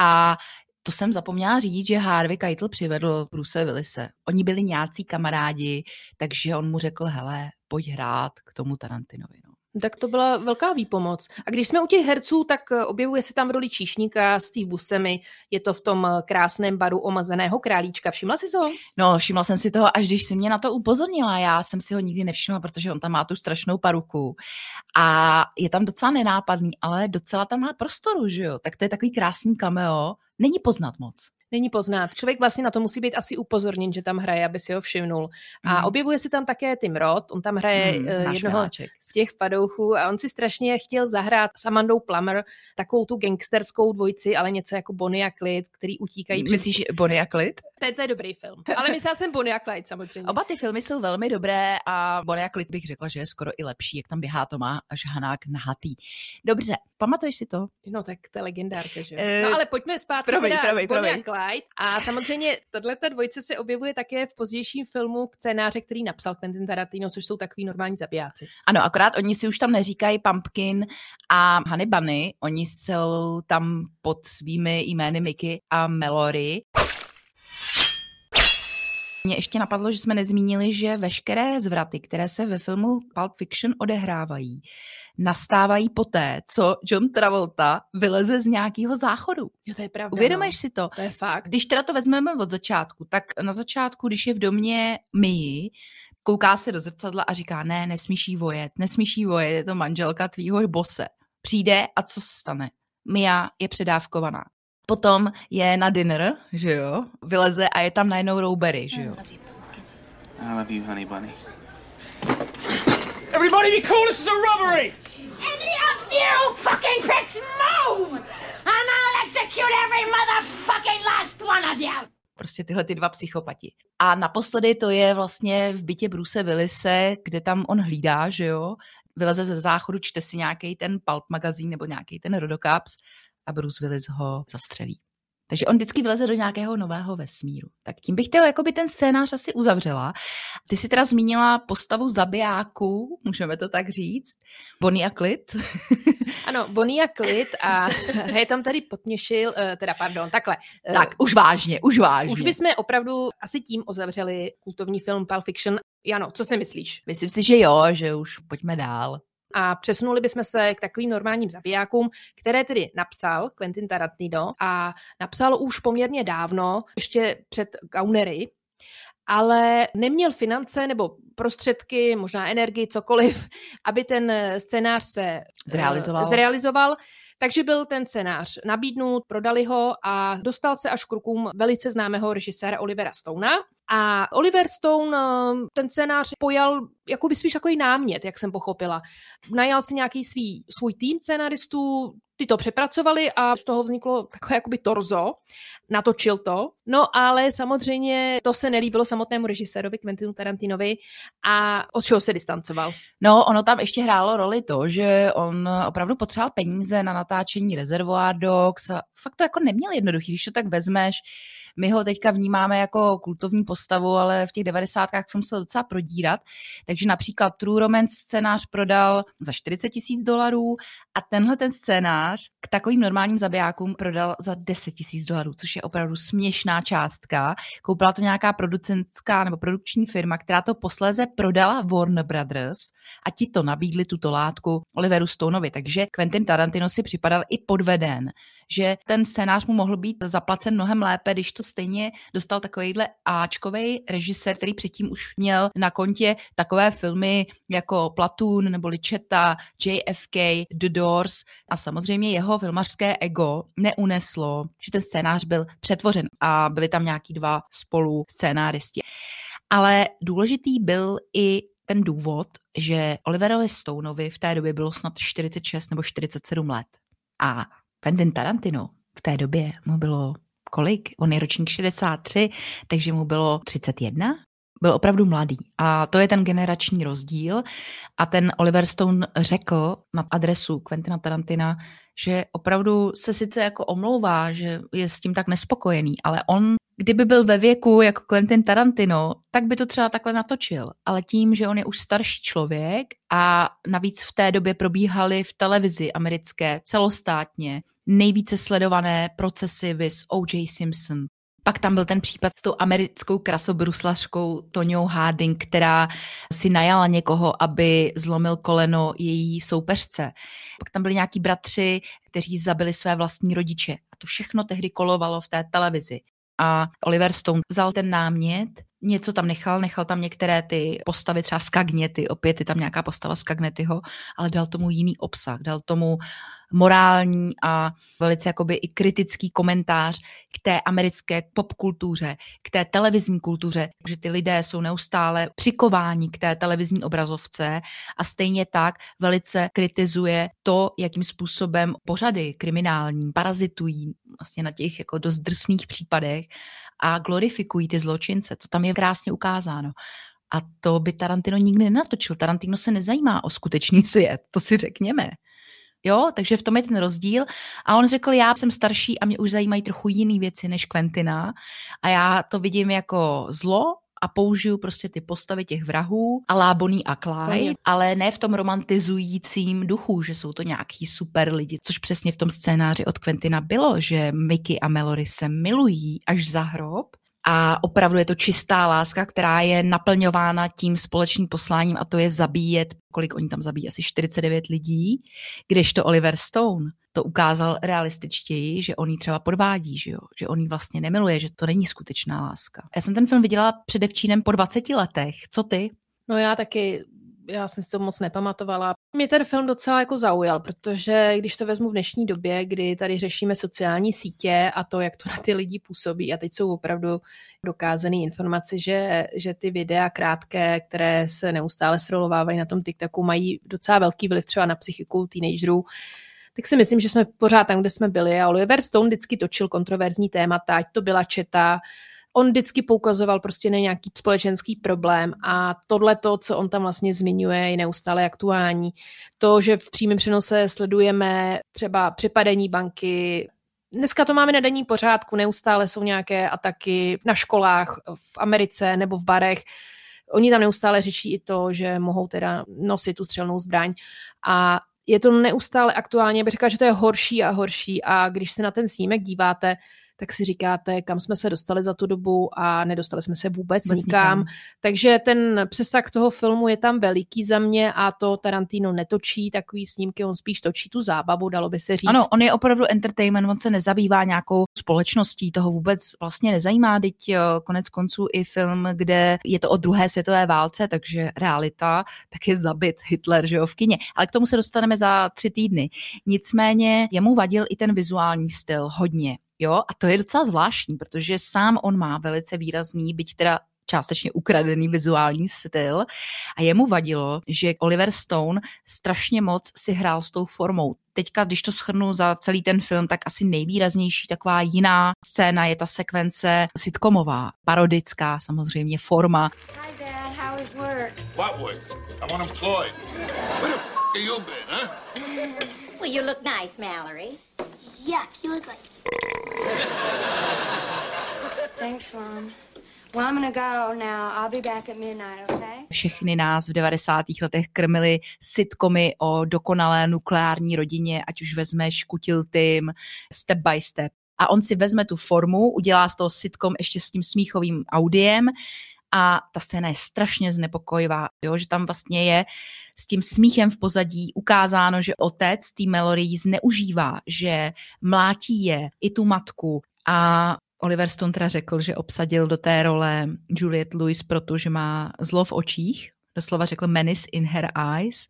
A to jsem zapomněla říct, že Harvey Keitel přivedl Bruce Willise. Oni byli nějací kamarádi, takže on mu řekl, hele, pojď hrát k tomu Tarantinovi. No. Tak to byla velká výpomoc. A když jsme u těch herců, tak objevuje se tam v roli číšníka s tím Buscemi. Je to v tom krásném baru Omazeného králíčka. Všimla jsi ho? No, všimla jsem si toho, až když jsi mě na to upozornila. Já jsem si ho nikdy nevšimla, protože on tam má tu strašnou paruku. A je tam docela nenápadný, ale docela tam má prostoru, že jo? Tak to je takový krásný cameo. Není poznat moc. Není poznat. Člověk vlastně na to musí být asi upozorněn, že tam hraje, aby si ho všimnul. A objevuje se tam také Tim Roth, on tam hraje jednoho miláček z těch padouchů a on si strašně chtěl zahrát s Amandou Plummer takovou tu gangsterskou dvojici, ale něco jako Bonnie a Clyde, který utíkají. Myslíš Bonnie a Clyde? To je dobrý film. Ale myslela jsem Bonnie a Clyde samozřejmě. Oba ty filmy jsou velmi dobré a Bonnie a Clyde bych řekla, že je skoro i lepší, jak tam běhá Tomáš Hanák nahatý. Dobře, pamatuješ si to? No tak to je legendárka, že? No ale pojďme zpátky na a samozřejmě tato dvojice se objevuje také v pozdějším filmu k scénáře, který napsal Quentin Tarantino, což jsou takový normální zabijáci. Ano, akorát oni si už tam neříkají Pumpkin a Honey Bunny, oni jsou tam pod svými jmény Mickey a Mallory. Mně ještě napadlo, že jsme nezmínili, že veškeré zvraty, které se ve filmu Pulp Fiction odehrávají, nastávají poté, co John Travolta vyleze z nějakého záchodu. Jo, to je pravda. Uvědomuješ si to? To je fakt. Když teda to vezmeme od začátku, tak na začátku, když je v domě Mii, kouká se do zrcadla a říká, ne, nesmíš jí vojet, je to manželka tvýho bose. Přijde a co se stane? Mia je předávkovaná. Potom je na dinner, že jo, vyleze a je tam najednou Roubery, že jo. I love you, honey bunny. Everybody be cool, this is a robbery! Any of you fucking pricks move! And I'll execute every motherfucking last one of you! Prostě tyhle ty dva psychopati. A naposledy to je vlastně v bytě Bruce Willise, kde tam on hlídá, že jo, vyleze ze záchodu, čte si nějaký ten Pulp magazín nebo nějaký ten Rodocaps, a Bruce Willis ho zastřelí. Takže on vždycky vyleze do nějakého nového vesmíru. Tak tím bych chtěla jakoby ten scénář asi uzavřela. Ty jsi teda zmínila postavu zabijáků, můžeme to tak říct, Bonnie a Clyde. Ano, Bonnie a Clyde a hraje tam tady Potněšil, takhle. Tak, už vážně. Už bychom opravdu asi tím uzavřeli kultovní film Pulp Fiction. Jano, co si myslíš? Myslím si, že jo, že už pojďme dál. A přesunuli bychom se k takovým normálním zabijákům, které tedy napsal Quentin Tarantino a napsal už poměrně dávno, ještě před Gaunery, ale neměl finance nebo prostředky, možná energii, cokoliv, aby ten scénář se zrealizoval. Takže byl ten scénář nabídnut, prodali ho a dostal se až k rukům velice známého režiséra Olivera Stonea. A Oliver Stone ten scénář pojal jakoby spíš takový námět, jak jsem pochopila. Najal si nějaký svůj tým scénaristů, ty to přepracovali a z toho vzniklo takové jakoby torzo. Natočil to No ale samozřejmě to se nelíbilo samotnému režisérovi Quentinu Tarantinovi a od čeho se distancoval. No, ono tam ještě hrálo roli to, že on opravdu potřeboval peníze na natáčení Reservoir Dogs. Fakt to jako neměl jednoduchý, když to tak vezmeš. My ho teďka vnímáme jako kultovní postavu, ale v těch 90kách jsem se docela prodírat. Takže například True Romance scénář prodal za $40,000 a tenhle ten scénář k takovým normálním zabijákům prodal za $10,000, což je opravdu směšná částka. Koupila to nějaká producentská nebo produkční firma, která to posléze prodala Warner Brothers a ti to nabídli tuto látku Oliveru Stoneovi. Takže Quentin Tarantino si připadal i podveden, že ten scénář mu mohl být zaplacen mnohem lépe, když to stejně dostal takovejhle áčkovej režisér, který předtím už měl na kontě takové filmy jako Platoon nebo Lichetta, JFK, The Doors a samozřejmě jeho filmařské ego neuneslo, že ten scénář byl přetvořen a byli tam nějaký dva spolu scénáristi. Ale důležitý byl i ten důvod, že Oliverovi Stoneovi v té době bylo snad 46 nebo 47 let. A Quentin Tarantino v té době mu bylo kolik? On je ročník 63, takže mu bylo 31. Byl opravdu mladý. A to je ten generační rozdíl. A ten Oliver Stone řekl na adresu Quentina Tarantina, že opravdu se sice jako omlouvá, že je s tím tak nespokojený, ale on, kdyby byl ve věku jako Quentin Tarantino, tak by to třeba takhle natočil. Ale tím, že on je už starší člověk a navíc v té době probíhaly v televizi americké celostátně nejvíce sledované procesy vis O.J. Simpson. Pak tam byl ten případ s tou americkou krasobruslařkou Toňou Harding, která si najala někoho, aby zlomil koleno její soupeřce. Pak tam byli nějaký bratři, kteří zabili své vlastní rodiče. A to všechno tehdy kolovalo v té televizi. A Oliver Stone vzal ten námět, něco tam nechal tam některé ty postavy, třeba Skagnetti, opět je tam nějaká postava Skagnettiho, ale dal tomu jiný obsah, dal tomu morální a velice jakoby i kritický komentář k té americké popkultuře, k té televizní kultuře, že ty lidé jsou neustále přikováni k té televizní obrazovce a stejně tak velice kritizuje to, jakým způsobem pořady kriminální parazitují vlastně na těch jako dost drsných případech a glorifikují ty zločince. To tam je krásně ukázáno. A to by Tarantino nikdy nenatočil. Tarantino se nezajímá o skutečný svět, to si řekněme. Jo, takže v tom je ten rozdíl. A on řekl, já jsem starší a mě už zajímají trochu jiný věci než Quentina. A já to vidím jako zlo a použiju prostě ty postavy těch vrahů a la Bonnie a Clyde, ale ne v tom romantizujícím duchu, že jsou to nějaký super lidi, což přesně v tom scénáři od Quentina bylo, že Mickey a Mallory se milují až za hrob. A opravdu je to čistá láska, která je naplňována tím společným posláním a to je zabíjet, kolik oni tam zabíjí, asi 49 lidí, kdežto Oliver Stone to ukázal realističtěji, že on ji třeba podvádí, že jo? Že on ji vlastně nemiluje, že to není skutečná láska. Já jsem ten film viděla předevčírem po 20 letech. Co ty? No já taky, já jsem si to moc nepamatovala. Mě ten film docela jako zaujal, protože když to vezmu v dnešní době, kdy tady řešíme sociální sítě a to, jak to na ty lidi působí a teď jsou opravdu dokázané informace, že ty videa krátké, které se neustále srolovávají na tom TikToku, mají docela velký vliv třeba na psychiku teenagerů, tak si myslím, že jsme pořád tam, kde jsme byli a Oliver Stone vždycky točil kontroverzní témata, ať to byla četa. On vždycky poukazoval prostě na nějaký společenský problém a tohleto, co on tam vlastně zmiňuje, je neustále aktuální. To, že v přímém přenose sledujeme třeba přepadení banky. Dneska to máme na denní pořádku, neustále jsou nějaké ataky na školách v Americe nebo v barech. Oni tam neustále řeší i to, že mohou teda nosit tu střelnou zbraň a je to neustále aktuální. Já bych řekla, že to je horší a horší a když se na ten snímek díváte, tak si říkáte, kam jsme se dostali za tu dobu a nedostali jsme se vůbec nikam. Takže ten přesah toho filmu je tam veliký za mě a to Tarantino netočí takový snímky, on spíš točí tu zábavu, dalo by se říct. Ano, on je opravdu entertainment, on se nezabývá nějakou společností, toho vůbec vlastně nezajímá, teď konec konců i film, kde je to o druhé světové válce, takže realita, tak je zabit Hitler, že jo, v kině. Ale k tomu se dostaneme za 3 týdny. Nicméně jemu vadil i ten vizuální styl hodně. Jo, a to je docela zvláštní, protože sám on má velice výrazný, byť teda částečně ukradený vizuální styl a jemu vadilo, že Oliver Stone strašně moc si hrál s tou formou. Teďka, když to shrnu za celý ten film, tak asi nejvýraznější taková jiná scéna je ta sekvence sitcomová, parodická samozřejmě forma. Hi Dad, how is work? What work? I'm unemployed. Where the f*** you been, huh? Well, you look nice, Mallory. Yuck, you look like... Thanks, Mom. Well, I'm gonna go now. I'll be back at midnight, okay? Všechny nás v 90. letech krmili sitcomy o dokonalé nukleární rodině, ať už vezmeš Kutil Tim, Step by Step. A on si vezme tu formu, udělá z toho sitcom ještě s tím smíchovým audiem a ta scéna je strašně znepokojivá, jo? Že tam vlastně je s tím smíchem v pozadí ukázáno, že otec té Mallory zneužívá, že mlátí je i tu matku a Oliver Stone teda řekl, že obsadil do té role Juliette Lewis, protože má zlo v očích. Doslova řekl menace in her eyes.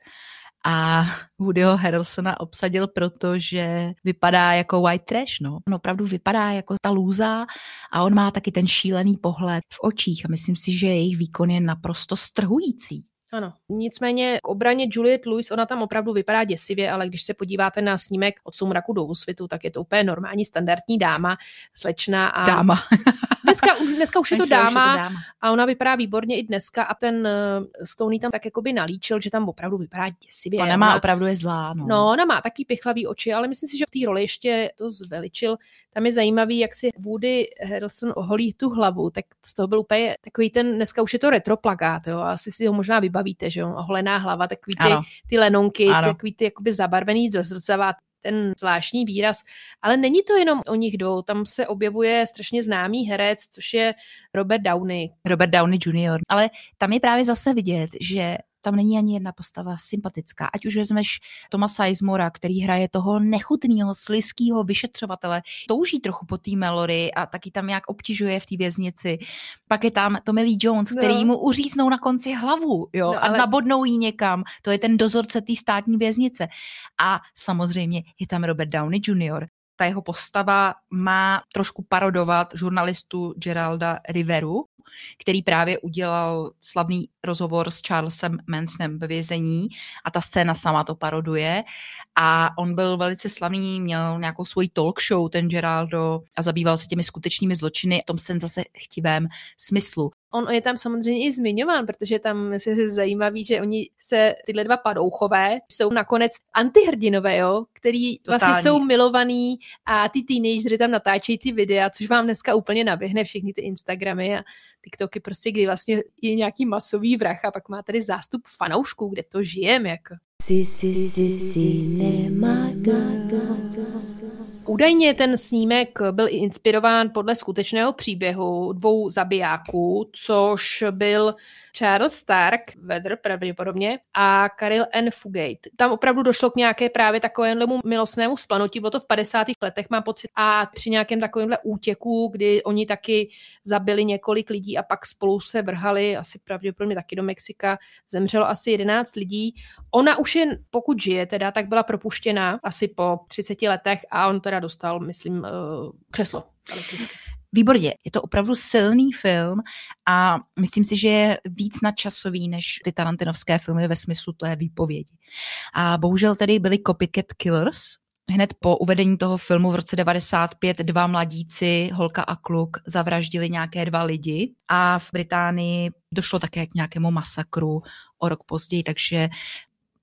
A Woodyho Harrelsona obsadil, protože vypadá jako white trash. No. On opravdu vypadá jako ta lůza a on má taky ten šílený pohled v očích. A myslím si, že jejich výkon je naprosto strhující. Ano, nicméně k obraně Juliette Lewis, ona tam opravdu vypadá děsivě, ale když se podíváte na snímek Od soumraku do úsvitu, tak je to úplně normální, standardní dáma, slečna a... Dáma. Dneska už je to dáma a ona vypadá výborně i dneska a ten Stoney tam tak jakoby nalíčil, že tam opravdu vypadá děsivě. Ona má opravdu je zlá, no. No, ona má taky pichlavý oči, ale myslím si, že v té roli ještě to zveličil. Tam je zajímavý, jak si Woody Harrelson oholí tu hlavu, tak z toho byl úplně takový ten, dneska už je to retro plakát, jo, asi si ho možná vybavíte, že jo, oholená hlava, takový ty lenounky, takový ty jakoby zabarvený dozrzavá, ten zvláštní výraz, ale není to jenom o nich dvou, tam se objevuje strašně známý herec, což je Robert Downey Jr., ale tam je právě zase vidět, že tam není ani jedna postava sympatická. Ať už vezmeš Toma Sizemora, který hraje toho nechutného, slizkého vyšetřovatele, touží trochu po té Mallory a taky tam nějak obtěžuje v té věznici. Pak je tam Tommy Lee Jones, který mu uříznou na konci hlavu, jo, no, ale... a nabodnou ji někam. To je ten dozorce té státní věznice. A samozřejmě je tam Robert Downey Jr. Ta jeho postava má trošku parodovat žurnalistu Geralda Riveru, který právě udělal slavný rozhovor s Charlesem Mansonem ve vězení a ta scéna sama to paroduje a on byl velice slavný, měl nějakou svoji talk show, ten Geraldo, a zabýval se těmi skutečnými zločiny v tom senzacechtivém smyslu. On je tam samozřejmě i zmiňován, protože tam je zajímavý, že oni se tyhle dva padouchové jsou nakonec antihrdinové, jo, který vlastně jsou milovaný a ty teenageři tam natáčejí ty videa, což vám dneska úplně naběhne všechny ty Instagramy a TikToky, prostě kdy vlastně je nějaký masový vrah a pak má tady zástup fanoušků, kde to žijeme jako. Údajně ten snímek byl inspirován podle skutečného příběhu dvou zabijáků, což byl Charles Stark Vedder pravděpodobně a Carol Ann Fugate. Tam opravdu došlo k nějaké právě takovému milostnému spanutí, bylo to v 50. letech, mám pocit, a při nějakém takovémhle útěku, kdy oni taky zabili několik lidí a pak spolu se vrhali, asi pravděpodobně taky do Mexika, zemřelo asi 11 lidí. Ona už jen, pokud žije teda, tak byla propuštěna asi po 30 letech a on teda dostal, myslím, křeslo elektrické. Výborně, je to opravdu silný film a myslím si, že je víc nadčasový než ty tarantinovské filmy ve smyslu té výpovědi. A bohužel tady byly Copycat Killers. Hned po uvedení toho filmu v roce 95 dva mladíci, holka a kluk, zavraždili nějaké dva lidi a v Británii došlo také k nějakému masakru o rok později, takže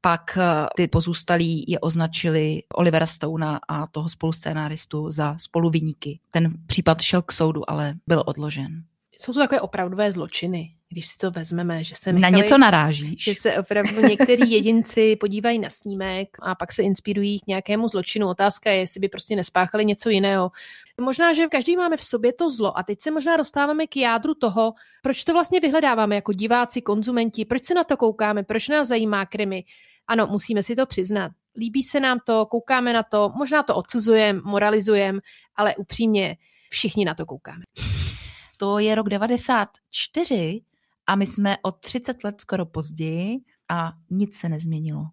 pak ty pozůstalí je označili Olivera Stouna a toho spoluscénáristu za spoluviníky. Ten případ šel k soudu, ale byl odložen. Jsou to takové opravdové zločiny, když si to vezmeme, že se nechali, na něco narážíš. Že se opravdu některý jedinci podívají na snímek a pak se inspirují k nějakému zločinu. Otázka je, jestli by prostě nespáchali něco jiného. Možná, že každý máme v sobě to zlo a teď se možná dostáváme k jádru toho, proč to vlastně vyhledáváme jako diváci, konzumenti, proč se na to koukáme, proč nás zajímá krimi. Ano, musíme si to přiznat. Líbí se nám to, koukáme na to, možná to odsuzujeme, moralizujeme, ale upřímně všichni na to koukáme. To je rok 94 a my jsme o 30 let skoro později a nic se nezměnilo.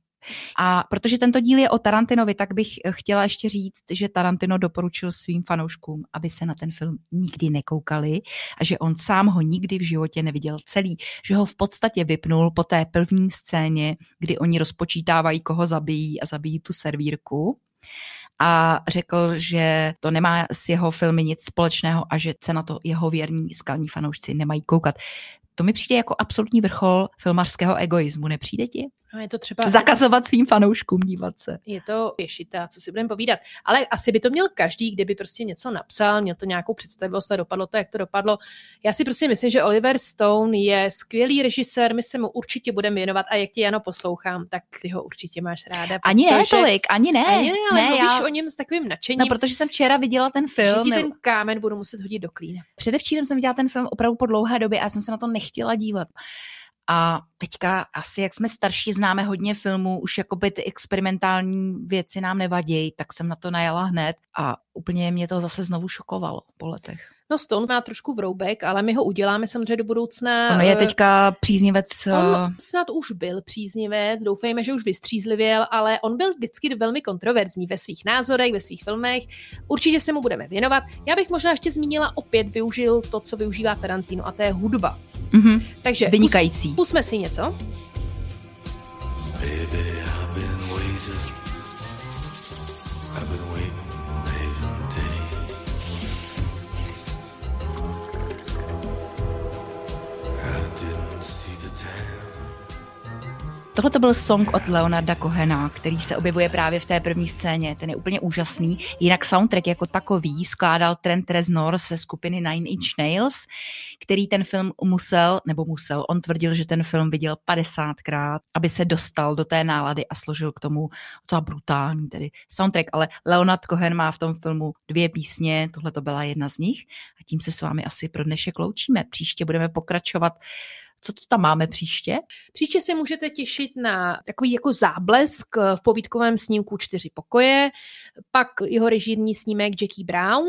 A protože tento díl je o Tarantinovi, tak bych chtěla ještě říct, že Tarantino doporučil svým fanouškům, aby se na ten film nikdy nekoukali a že on sám ho nikdy v životě neviděl celý, že ho v podstatě vypnul po té první scéně, kdy oni rozpočítávají, koho zabijí a zabijí tu servírku. A řekl, že to nemá s jeho filmy nic společného a že se na to jeho věrní skalní fanoušci nemají koukat. To mi přijde jako absolutní vrchol filmařského egoismu, nepřijde ti? No je to třeba... Zakazovat svým fanouškům dívat se. Je to pěšitá, co si budeme povídat. Ale asi by to měl každý, kdyby prostě něco napsal, měl to nějakou představivost a dopadlo to, jak to dopadlo. Já si prostě myslím, že Oliver Stone je skvělý režisér, my se mu určitě budeme věnovat a jak tě, Jano, poslouchám, tak ty ho určitě máš ráda. Ani ne tolik, ani ne. Ani ne, ale ne, mluvíš o něm s takovým nadšením. No, protože jsem včera viděla ten film. Že ti ten kámen budu muset hodit do klína. Předevčírem jsem viděla ten film opravdu po dlouhé době a jsem se na to nechtěla dívat. A teďka asi, jak jsme starší, známe hodně filmů, už jakoby ty experimentální věci nám nevadějí, tak jsem na to najela hned a úplně mě to zase znovu šokovalo po letech. No, Stone má trošku vroubek, ale my ho uděláme samozřejmě do budoucna. Ono je teďka příznivec. On snad už byl příznivec, doufejme, že už vystřízlivěl, ale on byl vždycky velmi kontroverzní ve svých názorech, ve svých filmech. Určitě se mu budeme věnovat. Já bych možná ještě zmínila, opět využil to, co využívá Tarantino, a to je hudba. Mm-hmm. Takže vynikající. Pusme si něco. Baby, I've been waiting. I've been waiting. Tohle to byl song od Leonarda Cohena, který se objevuje právě v té první scéně. Ten je úplně úžasný. Jinak soundtrack jako takový skládal Trent Reznor ze skupiny Nine Inch Nails, který ten film musel. On tvrdil, že ten film viděl 50krát, aby se dostal do té nálady a složil k tomu docela brutální tedy soundtrack. Ale Leonard Cohen má v tom filmu 2 písně, tohle to byla jedna z nich. A tím se s vámi asi pro dnešek loučíme. Příště budeme pokračovat. Co to tam máme příště? Příště se můžete těšit na takový jako záblesk v povídkovém snímku 4 pokoje, pak jeho režijní snímek Jackie Brown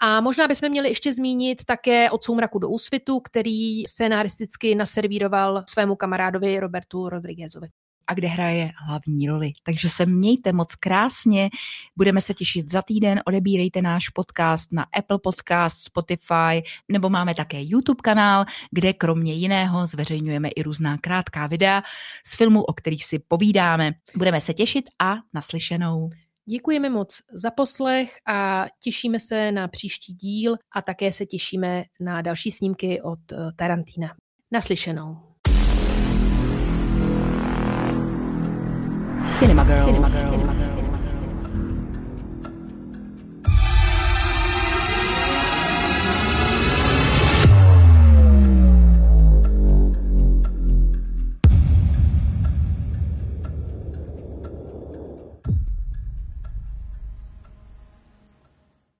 a možná bychom měli ještě zmínit také Od soumraku do úsvitu, který scénaristicky naservíroval svému kamarádovi Robertu Rodriguezovi. A kde hraje hlavní roli. Takže se mějte moc krásně, budeme se těšit za týden, odebírejte náš podcast na Apple Podcast, Spotify, nebo máme také YouTube kanál, kde kromě jiného zveřejňujeme i různá krátká videa z filmů, o kterých si povídáme. Budeme se těšit a naslyšenou. Děkujeme moc za poslech a těšíme se na příští díl a také se těšíme na další snímky od Tarantina. Naslyšenou. Cinema Girls.